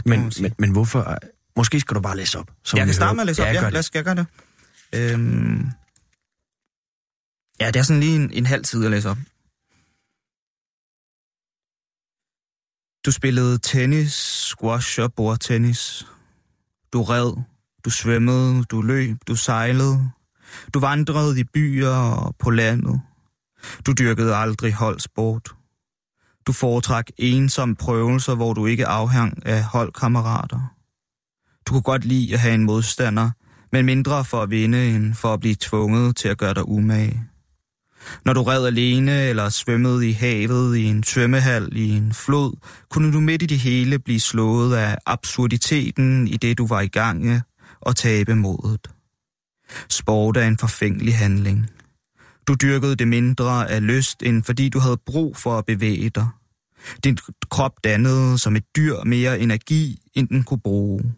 men hvorfor... Måske skal du bare læse op. Jeg kan starte med at læse op, ja. Lad os gøre det. Ja, det er sådan lige en halv side at læse op. Du spillede tennis, squash og bordtennis. Du red, du svømmede, du løb, du sejlede. Du vandrede i byer og på landet. Du dyrkede aldrig holdsport. Du foretrak ensomme prøvelser, hvor du ikke afhang af holdkammerater. Du kunne godt lide at have en modstander, men mindre for at vinde end for at blive tvunget til at gøre dig umage. Når du red alene eller svømmede i havet, i en svømmehal, i en flod, kunne du midt i det hele blive slået af absurditeten i det, du var i gang med, og tabe modet. Sport er en forfængelig handling. Du dyrkede det mindre af lyst, end fordi du havde brug for at bevæge dig. Din krop dannede som et dyr mere energi, end den kunne bruge.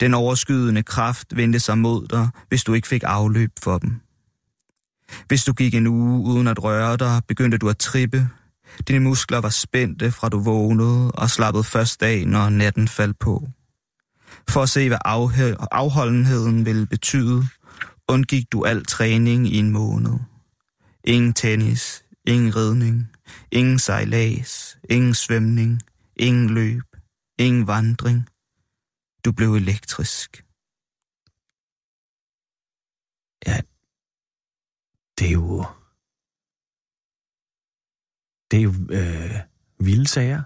Den overskydende kraft vendte sig mod dig, hvis du ikke fik afløb for dem. Hvis du gik en uge uden at røre dig, begyndte du at trippe. Dine muskler var spændte fra du vågnede og slappede først af, når natten faldt på. For at se, hvad afholdenheden ville betyde, undgik du al træning i en måned. Ingen tennis, ingen ridning, ingen sejlads, ingen svømning, ingen løb, ingen vandring. Du blev elektrisk. Ja, det er jo vilde sager.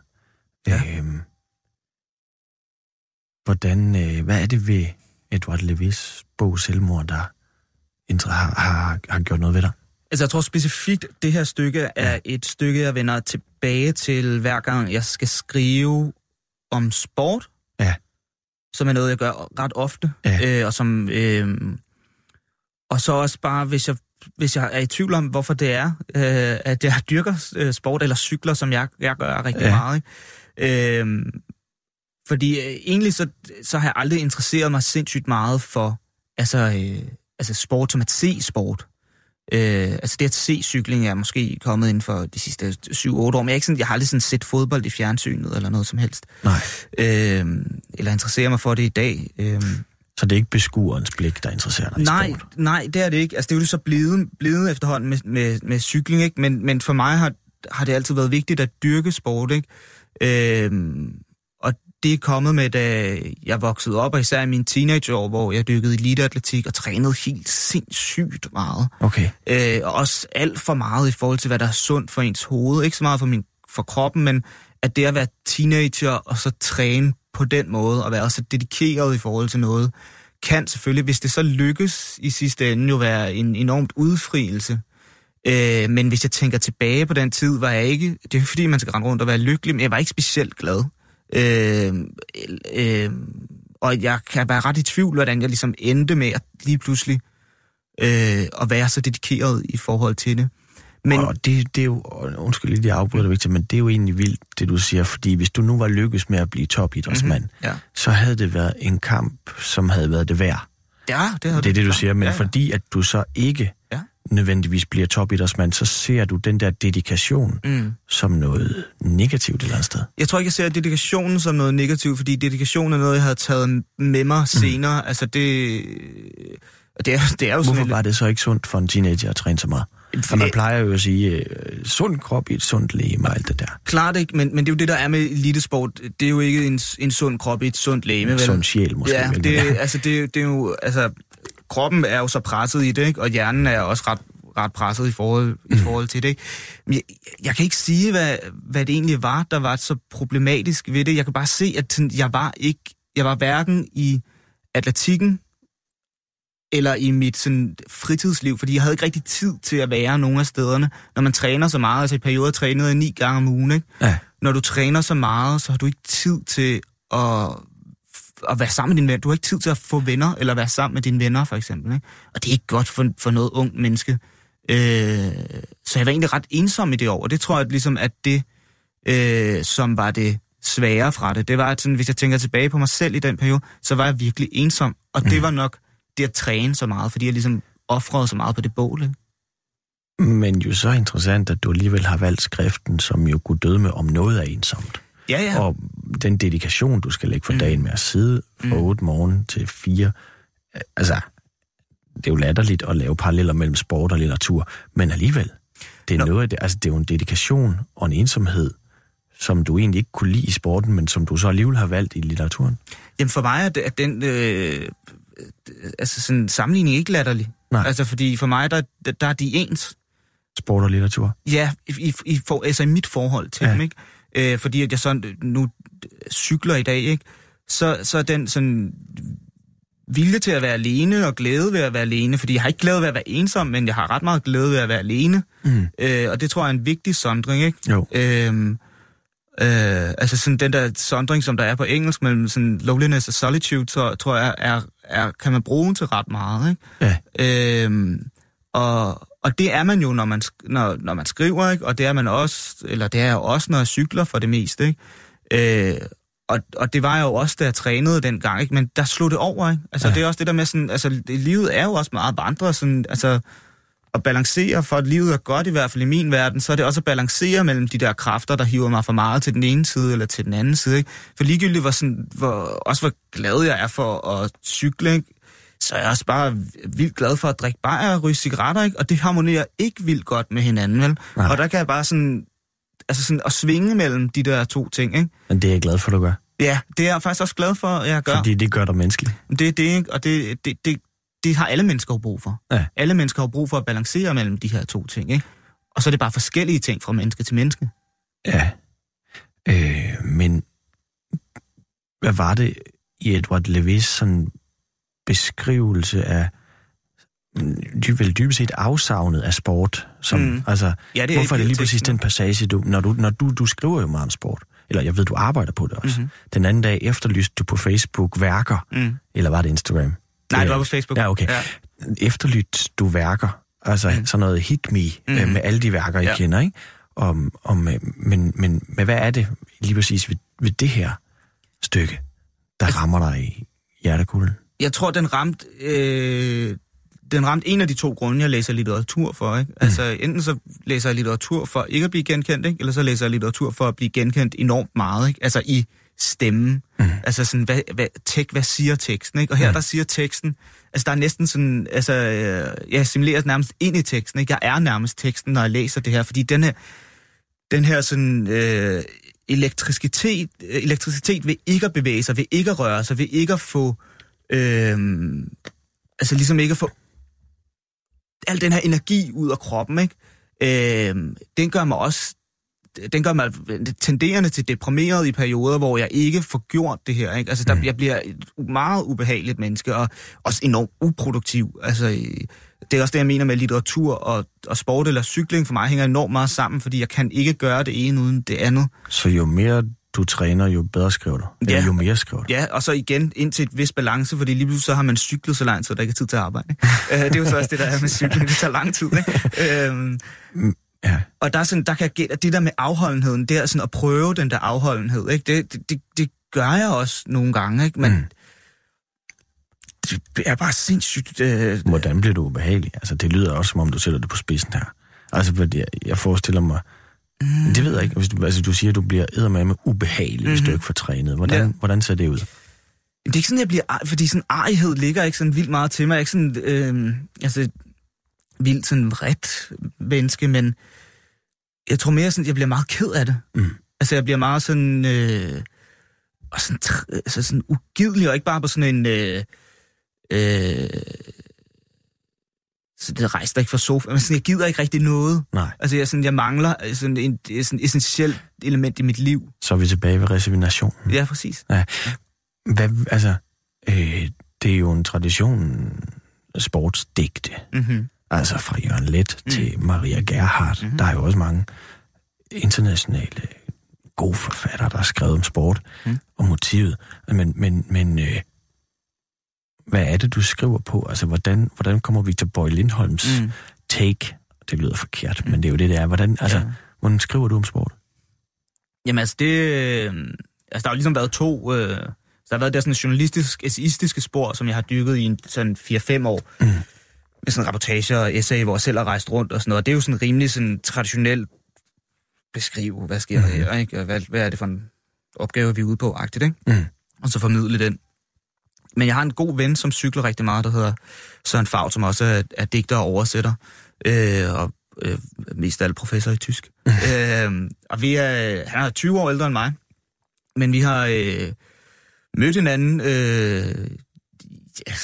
Ja. Hvad er det ved Édouard Levés bog Selvmord, der har gjort noget ved dig? Altså, jeg tror specifikt, det her stykke er et stykke, jeg vender tilbage til, hver gang jeg skal skrive om sport. Ja. Som er noget, jeg gør ret ofte. Ja. Og så også bare, hvis jeg er i tvivl om, hvorfor det er, at jeg dyrker sport eller cykler, som jeg gør rigtig meget. Ikke? Fordi egentlig så har jeg aldrig interesseret mig sindssygt meget for altså sport, som at se sport. Altså det at se cykling er måske kommet inden for de sidste 7-8 år, men jeg har aldrig sådan set fodbold i fjernsynet eller noget som helst. Nej. Eller interesserer mig for det i dag. Så det er ikke beskuerens blik, der interesserer dig i sport? Nej, det er det ikke. Altså det er jo så blevet efterhånden med cykling, ikke? Men for mig har det altid været vigtigt at dyrke sport, ikke? Og det er kommet med, da jeg voksede op, og især i mine teenageår, hvor jeg dykkede eliteatletik og trænede helt sindssygt meget. Okay. Og også alt for meget i forhold til, hvad der er sundt for ens hoved. Ikke så meget for kroppen, men at det at være teenager og så træne på den måde, og være også dedikeret i forhold til noget, kan selvfølgelig, hvis det så lykkes i sidste ende, jo være en enormt udfrielse. Men hvis jeg tænker tilbage på den tid, var jeg ikke... Det er jo fordi, man skal rende rundt og være lykkelig, men jeg var ikke specielt glad. Og jeg kan være ret i tvivl, hvordan jeg ligesom endte med at lige pludselig at være så dedikeret i forhold til det. Men og det er jo, undskyld lige, jeg afbryder dig, Victor, men det er jo egentlig vildt, det du siger, fordi hvis du nu var lykkes med at blive topidrætsmand, så havde det været en kamp, som havde været det værd. Ja, det er det, du siger, men fordi at du så ikke nødvendigvis bliver topidrætsmand, så ser du den der dedikation som noget negativt et eller andet sted. Jeg tror ikke, jeg ser dedikationen som noget negativt, fordi dedikation er noget, jeg havde taget med mig senere. Altså det er jo sådan. Hvorfor var det så ikke sundt for en teenager at træne så meget? For man plejer jo at sige, sund krop i et sundt legeme og alt det der. Klart ikke, men det er jo det, der er med elitesport. Det er jo ikke en sund krop i et sundt legeme. En sund sjæl måske. Ja, det er jo... Altså, kroppen er jo så presset i det, ikke? Og hjernen er også ret presset i forhold til det. Ikke? Men jeg kan ikke sige, hvad det egentlig var, der var så problematisk ved det. Jeg kan bare se, at jeg var hverken i atletikken eller i mit sådan, fritidsliv, fordi jeg havde ikke rigtig tid til at være nogen af stederne. Når man træner så meget, altså i perioder trænede jeg 9 gange om ugen, ikke? Ja. Når du træner så meget, så har du ikke tid til at være sammen med dine venner. Du har ikke tid til at få venner, eller være sammen med dine venner, for eksempel. Ikke? Og det er ikke godt for noget ungt menneske, Så jeg var egentlig ret ensom i det år, og det tror jeg ligesom, at det, som var det svære fra det, det var, at sådan, hvis jeg tænker tilbage på mig selv i den periode, så var jeg virkelig ensom, og det var nok det at træne så meget, fordi jeg ligesom ofrede så meget på det bål. Men jo så interessant, at du alligevel har valgt skriften, som jo kunne døde med, om noget er ensomt. Ja, ja. Og den dedikation, du skal lægge for dagen med at sidde fra 8 morgen til 4, altså, det er jo latterligt at lave paralleller mellem sport og litteratur, men alligevel, det er noget af det, altså, det er jo en dedikation og en ensomhed, som du egentlig ikke kunne lide i sporten, men som du så alligevel har valgt i litteraturen. Jamen for mig er det, at den altså sådan sammenligning ikke latterlig. Nej. Altså fordi for mig, der er de ens. Sport og litteratur? Ja, i mit forhold til dem, ikke? Fordi at jeg sådan nu cykler i dag, ikke? Så er den sådan vilje til at være alene og glæde ved at være alene, fordi jeg har ikke glæde ved at være ensom, men jeg har ret meget glæde ved at være alene. Og det tror jeg er en vigtig sondring, ikke? Jo. Altså sådan den der sondring, som der er på engelsk mellem sådan loneliness og solitude, så tror jeg kan man bruge til ret meget, ikke? Ja. Og det er man jo, når man skriver, ikke? Og det er man også, eller det er jeg også, når jeg cykler for det meste, ikke? Og det var jo også, da jeg trænede dengang, ikke? Men der slog det over, ikke? Altså det er også det der med sådan, altså livet er jo også meget vandret, sådan, altså at balancere, for at livet er godt, i hvert fald i min verden, så er det også at balancere mellem de der kræfter, der hiver mig for meget til den ene side eller til den anden side, ikke? For ligegyldigt, også hvor glad jeg er for at cykle, ikke? Så er jeg også bare vildt glad for at drikke bajer og ryge cigaretter, ikke? Og det harmonerer ikke vildt godt med hinanden, vel? Nej. Og der kan jeg bare sådan at svinge mellem de der to ting, ikke? Men det er jeg glad for, du gør. Ja, det er jeg faktisk også glad for, at jeg gør. Fordi det gør dig menneskelig. Det er det, ikke? Og det har alle mennesker brug for. Ja. Alle mennesker har brug for at balancere mellem de her to ting, ikke? Og så er det bare forskellige ting fra menneske til menneske. Ja. Men hvad var det i Édouard Levés sådan beskrivelse af dybest set afsavnet af sport? Som, altså, ja, det er hvorfor er det lige præcis den passage, når du skriver jo meget om sport? Eller jeg ved, du arbejder på det også. Den anden dag efterlyste du på Facebook værker, eller var det Instagram? Nej, det var på Facebook. Ja, okay. Ja. Efterlyt du værker, altså sådan noget hit me med alle de værker, I kender, ikke? Men hvad er det lige præcis ved det her stykke, der rammer dig i hjertekuglen? Jeg tror, den ramte en af de to grunde, jeg læser litteratur for, ikke? Altså enten så læser jeg litteratur for ikke at blive genkendt, ikke? Eller så læser jeg litteratur for at blive genkendt enormt meget, ikke? Altså i stemme. Altså sådan, hvad siger teksten, ikke? Og her der siger teksten, altså der er næsten sådan, altså jeg simulerer nærmest ind i teksten, ikke? Jeg er nærmest teksten, når jeg læser det her, fordi den her sådan elektricitet vil ikke at bevæge sig, vil ikke at røre sig, vil ikke at få, altså ligesom ikke at få al den her energi ud af kroppen, ikke? Den gør mig tenderende til deprimeret i perioder, hvor jeg ikke får gjort det her, ikke? Altså, jeg bliver et meget ubehageligt menneske, og også enormt uproduktiv. Altså, det er også det, jeg mener med litteratur og sport eller cykling. For mig hænger enormt meget sammen, fordi jeg kan ikke gøre det ene uden det andet. Så jo mere du træner, jo bedre skriver du? Eller jo mere skriver du? Ja, og så igen ind til et vis balance, fordi lige pludselig så har man cyklet så langt, så der ikke er tid til at arbejde. Det er jo så også det, der er med cykling. Det tager lang tid, ikke? Ja. Og der kan jeg gætte, at det der med afholdenheden, det er sådan at prøve den der afholdenhed, ikke? Det gør jeg også nogle gange, ikke? Men det er bare sindssygt. Hvordan bliver du ubehagelig? Altså, det lyder også, som om du sætter det på spidsen her. Altså, fordi jeg forestiller mig, det ved jeg ikke, hvis du siger, at du bliver eddermame ubehagelig, hvis du ikke får trænet. Hvordan ser det ud? Det er ikke sådan, jeg bliver, fordi sådan arighed ligger ikke sådan vildt meget til mig. Jeg er ikke sådan, altså vildt sådan vredt menneske, men jeg tror mere sådan, jeg bliver meget ked af det. Altså, jeg bliver meget sådan, og sådan, altså sådan ugidelig, og ikke bare på sådan en, så det rejser ikke fra sofa, men sådan, jeg gider ikke rigtig noget. Nej. Altså, jeg mangler sådan sådan et essentielt element i mit liv. Så er vi tilbage ved resignationen. Ja, præcis. Ja. Det er jo en tradition, sportsdigte. Altså fra Jørgen Leth til Maria Gerhardt. Der er jo også mange internationale gode forfattere, der har skrevet om sport og motivet. Men hvad er det, du skriver på? Altså, hvordan kommer Victor Boye Lindholms take det lyder forkert, men det er jo det, det er. Hvordan, altså, ja. Hvordan skriver du om sport? Jamen altså, det... altså, der har jo ligesom været to... der har været der sådan journalistisk, essayistiske spor, som jeg har dykket i sådan 4-5 år. Mm. Med sådan rapportager og essay, hvor jeg selv har rejst rundt og sådan noget. Det er jo sådan rimelig sådan traditionelt beskrive, hvad sker der her, ikke? Og hvad er det for en opgave, vi er ude på, agtigt, ikke? Mm. Og så formidle den. Men jeg har en god ven, som cykler rigtig meget, der hedder Søren Fav, som også er digter og oversætter. Og mest af alle professor i tysk. Og vi er... Han er 20 år ældre end mig. Men vi har... mødte hinanden, jeg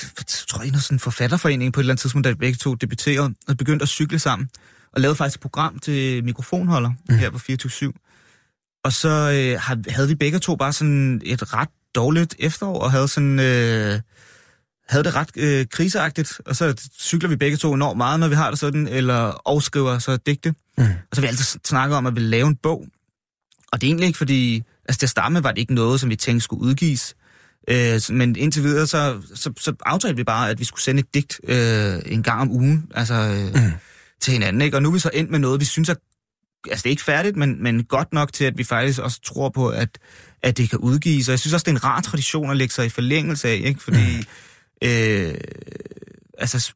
tror, i en forfatterforening på et eller andet tidspunkt, da vi begge to debuterede, og begyndte at cykle sammen, og lavede faktisk et program til mikrofonholder her på 24/7. Og så havde vi begge to bare sådan et ret dårligt efterår, og havde det ret kriseagtigt, og så cykler vi begge to enormt meget, når vi har det sådan, eller afskriver så digte. Mm. Og så vi altid snakker om, at vi lave en bog. Og det er egentlig ikke, fordi... Altså, til at starte med var det ikke noget, som vi tænkte skulle udgives. Men indtil videre, så aftalte vi bare, at vi skulle sende et digt en gang om ugen til hinanden. Ikke? Og nu er vi så endt med noget, vi synes er... Altså, det er ikke færdigt, men godt nok til, at vi faktisk også tror på, at det kan udgives. Og jeg synes også, det er en rar tradition at lægge sig i forlængelse af, ikke? Fordi...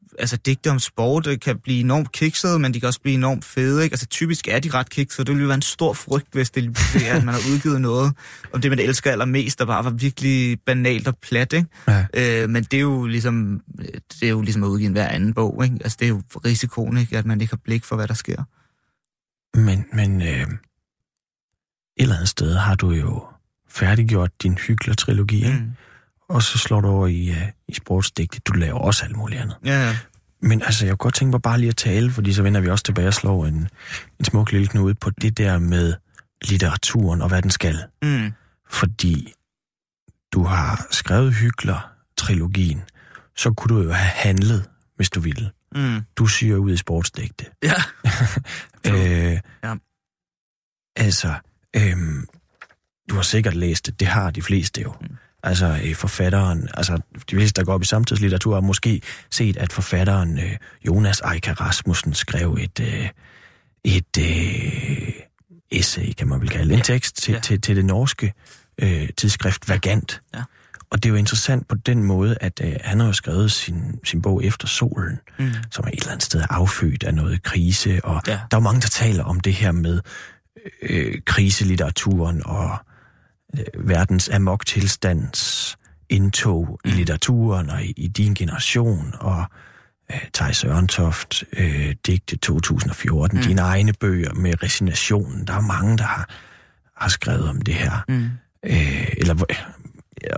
Altså digte om sport kan blive enormt kiksede, men de kan også blive enormt fede, ikke? Altså typisk er de ret kiksede, det ville være en stor frygt, hvis det er, at man har udgivet noget om det, man elsker allermest, der bare var virkelig banalt og plat, ikke? Ja. Men det er jo ligesom at udgive en hver anden bog, ikke? Altså det er jo risikoen, ikke? At man ikke har blik for, hvad der sker. Men et eller andet sted har du jo færdiggjort din Hygler-trilogi, ikke? Mm. Og så slår du over i sportsdigtet. Du laver også alt muligt andet. Ja. Men altså, jeg kunne godt tænke mig bare lige at tale, fordi så vender vi også tilbage og slår en smuk lille knude på det der med litteraturen og hvad den skal. Mm. Fordi du har skrevet Hygler-trilogien, så kunne du jo have handlet, hvis du ville. Mm. Du syrer ud i sportsdigte. Ja. Ja. Altså, du har sikkert læst det. Det har de fleste jo. Mm. Altså forfatteren, altså de fleste, der går op i samtidslitteratur, har måske set, at forfatteren Jonas Eika Rasmussen skrev et essay, kan man vel kalde, en tekst til det norske tidsskrift Vagant. Ja. Og det er jo interessant på den måde, at han har jo skrevet sin bog Efter Solen, som er et eller andet sted affødt af noget krise, og der er jo mange, der taler om det her med kriselitteraturen og verdens amok-tilstands indtog i litteraturen og i din generation, og Theis Ørntoft, digte 2014, dine egne bøger med resignationen. Der er mange, der har skrevet om det her. Mm.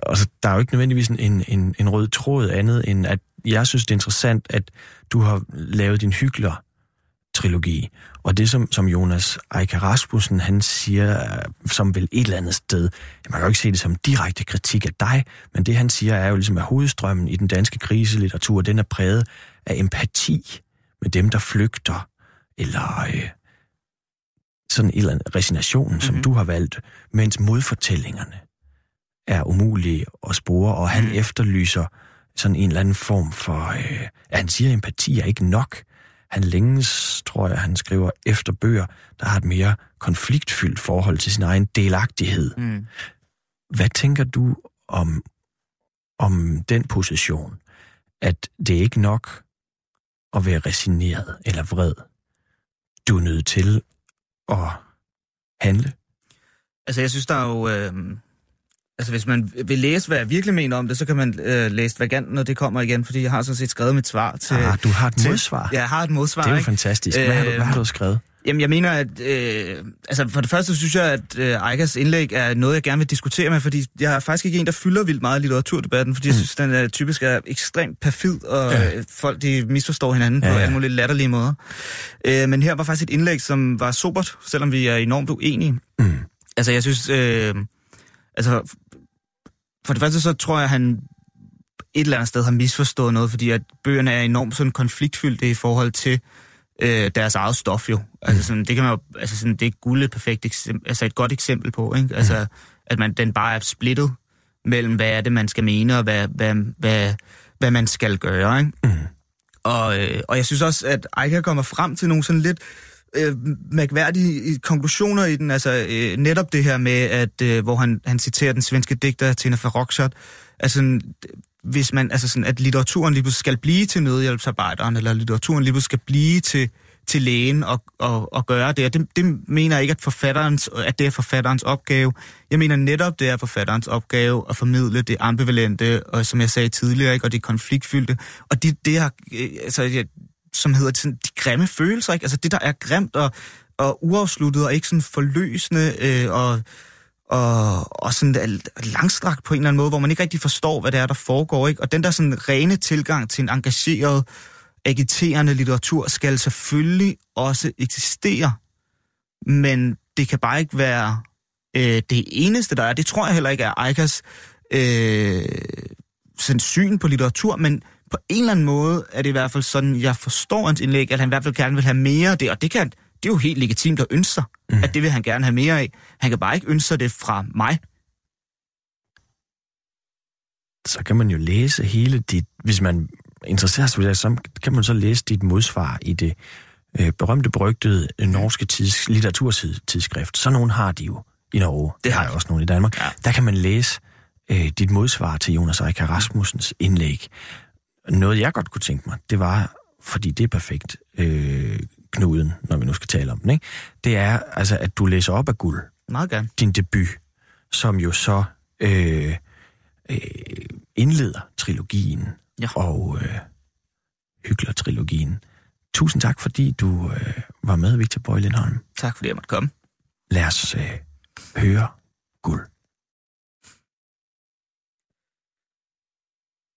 Altså, der er jo ikke nødvendigvis en rød tråd andet, end at jeg synes, det er interessant, at du har lavet din Hygler-trilogi. Og det, som Jonas Eika Rasmussen, han siger, som vel et eller andet sted, man kan jo ikke se det som direkte kritik af dig, men det, han siger, er jo ligesom, at hovedstrømmen i den danske kriselitteratur, den er præget af empati med dem, der flygter, eller sådan en eller anden resignation, som du har valgt, mens modfortællingerne er umulige at spore, og han efterlyser sådan en eller anden form for... han siger, at empati er ikke nok. Han længes, tror jeg, han skriver, efter bøger, der har et mere konfliktfyldt forhold til sin egen delagtighed. Mm. Hvad tænker du om den position, at det er ikke nok at være resigneret eller vred? Du er nødt til at handle? Altså, jeg synes, der er jo... Altså, hvis man vil læse, hvad jeg virkelig mener om det, så kan man læse Vaganten, og det kommer igen, fordi jeg har sådan set skrevet mit svar til... Ah, du har et modsvar? Ja, jeg har et modsvar, det er jo fantastisk. Hvad har du skrevet? Jamen, jeg mener, at... altså, for det første synes jeg, at Eikas indlæg er noget, jeg gerne vil diskutere med, fordi jeg er faktisk ikke en, der fylder vildt meget i litteraturdebatten, fordi jeg synes, den typisk er ekstremt perfid, og folk, de misforstår hinanden på alle mulige latterlige måder. Men her var faktisk et indlæg, som var sobert, selvom vi er enormt uenige. Mm. Altså, jeg synes... Altså, for det første så tror jeg, at han et eller andet sted har misforstået noget, fordi at bøgerne er enormt sådan konfliktfyldte i forhold til deres eget stof jo. Altså sådan, det kan man jo, altså sådan, det er Guld et perfekt eksempel, altså et godt eksempel på, ikke? Altså at den bare er splittet mellem, hvad er det, man skal mene, og hvad man skal gøre, ikke? Mm. Og jeg synes også, at Eika kommer frem til nogle sådan lidt mærkværdige konklusioner i den. Altså netop det her med, at hvor han citerer den svenske digter Tina Forsström, altså hvis man altså sådan at litteraturen lige pludselig skal blive til nødhjælpsarbejderen, eller litteraturen lige pludselig skal blive til lægen og gøre det. Og det mener jeg ikke, at det er forfatterens opgave. Jeg mener netop, det er forfatterens opgave at formidle det ambivalente, og som jeg sagde tidligere, ikke, og det konfliktfyldte. Og det her, altså, som hedder sådan, de grimme følelser, ikke? Altså det, der er grimt og uafsluttet og ikke sådan forløsende og sådan langstrakt på en eller anden måde, hvor man ikke rigtig forstår, hvad det er, der foregår. Ikke? Og den der sådan rene tilgang til en engageret, agiterende litteratur skal selvfølgelig også eksistere, men det kan bare ikke være det eneste, der er. Det tror jeg heller ikke er Eikas syn på litteratur, men på en eller anden måde er det i hvert fald sådan, jeg forstår hans indlæg, at han i hvert fald gerne vil have mere af det, og det er jo helt legitimt at ønske sig, at det vil han gerne have mere af. Han kan bare ikke ønske det fra mig. Så kan man jo læse hvis man interesserer sig for det, så kan man så læse dit modsvar i det berømte, berygtede norske litteraturtidsskrift. Så nogen har de jo i Norge. Det har jeg også nogen i Danmark. Ja. Der kan man læse dit modsvar til Jonas Eika Rasmussens indlæg. Noget, jeg godt kunne tænke mig, det var, fordi det er perfekt knuden, når vi nu skal tale om den, ikke? Det er altså, at du læser op af Guld. Meget gerne. Din debut, som jo så indleder trilogien. Ja. Og Hygler-trilogien. Tusind tak, fordi du var med, Victor Boye Lindholm. Tak, fordi jeg måtte komme. Lad os høre Guld.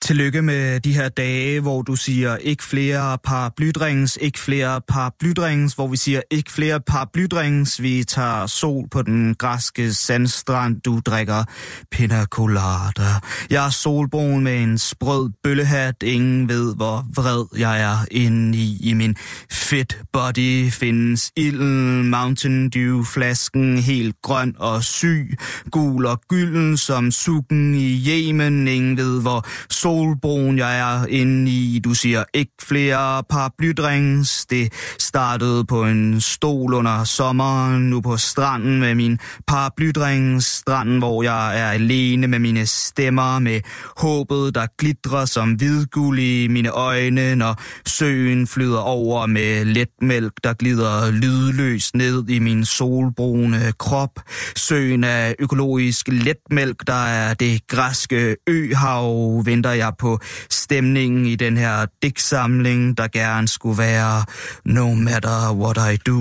Tillykke med de her dage, hvor du siger ikke flere paraplydringes, ikke flere paraplydringes, hvor vi siger ikke flere paraplydringes. Vi tager sol på den græske sandstrand, du drikker pina colada. Jeg er solbrun med en sprød bøllehat, ingen ved hvor vred jeg er inde i min fit body. Findes ilden, Mountain Dew, flasken helt grøn og syg, gul og gylden som sukken i Yemen, ingen ved hvor solbrun jeg er inde i. Du siger ikke flere paraplydringes. Det startede på en stol under sommeren, nu på stranden med min paraplydringes. Stranden, hvor jeg er alene med mine stemmer, med håbet, der glitrer som hvidguld i mine øjne, når søen flyder over med letmælk, der glider lydløst ned i min solbrune krop. Søen er økologisk letmælk, der er det græske øhav. Venter jeg på stemningen i den her digtsamling, der gerne skulle være no matter what I do,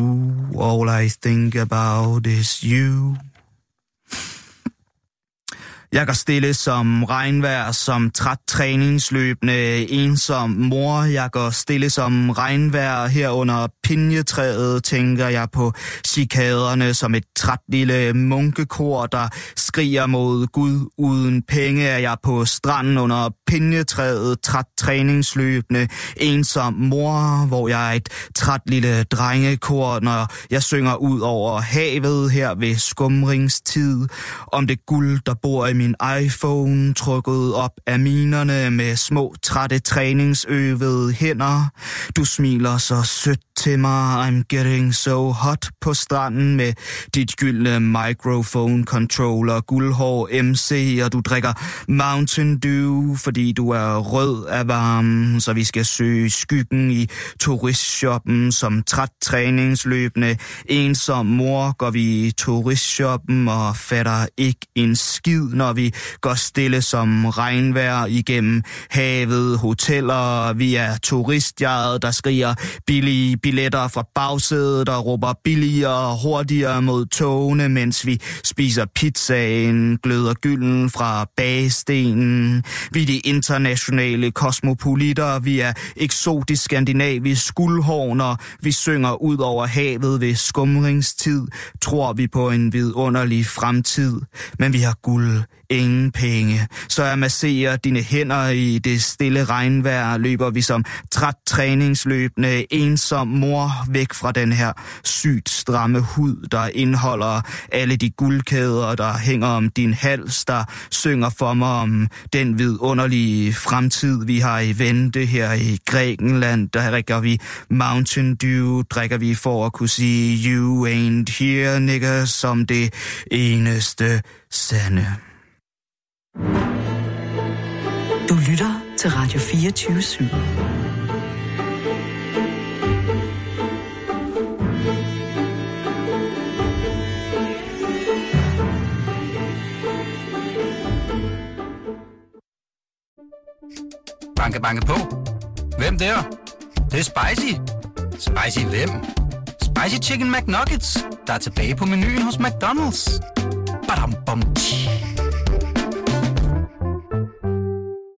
all I think about is you. Jeg går stille som regnvejr, som træt træningsløbende ensom mor. Jeg går stille som regnvejr her under pinjetræet, tænker jeg på cikaderne som et træt lille munkekor, der skriger mod Gud uden penge. Er jeg på stranden under pinjetræet, træt træningsløbende ensom mor, hvor jeg er et træt lille drengekor, når jeg synger ud over havet her ved skumringstid om det guld, der bor i min iPhone, trykket op af minerne med små, trætte, træningsøvede hænder. Du smiler så sødt til mig, I'm getting so hot på stranden med dit gyldne microphone controller, guldhår MC, og du drikker Mountain Dew, fordi du er rød af varmen, så vi skal søge skyggen i turistshoppen. Som træt træningsløbende ensom mor går vi i turistshoppen og fatter ikke en skid, når vi går stille som regnvejr igennem havet, hoteller, vi er turistjaget, der skriger billige billetter fra bagsædet, der råber billigere og hurtigere mod togene, mens vi spiser pizzaen, gløder gylden fra bagestenen. Vi er de internationale kosmopolitter, vi er eksotisk skandinavisk guldhår, når vi synger ud over havet ved skumringstid, tror vi på en vidunderlig fremtid, men vi har guld ingen penge. Så jeg masserer dine hænder i det stille regnvejr, løber vi som træt træningsløbende, ensom mor væk fra den her sygt stramme hud, der indeholder alle de guldkæder, der hænger om din hals, der synger for mig om den vidunderlige fremtid, vi har i vente her i Grækenland. Der drikker vi Mountain Dew, drikker vi for at kunne sige you ain't here, nigga, som det eneste sande. Du lytter til Radio 24/7. Banke, banke på. Hvem der? Det er spicy. Spicy hvem? Spicy Chicken McNuggets, der er tilbage på menuen hos McDonald's. Badum, bom, tji.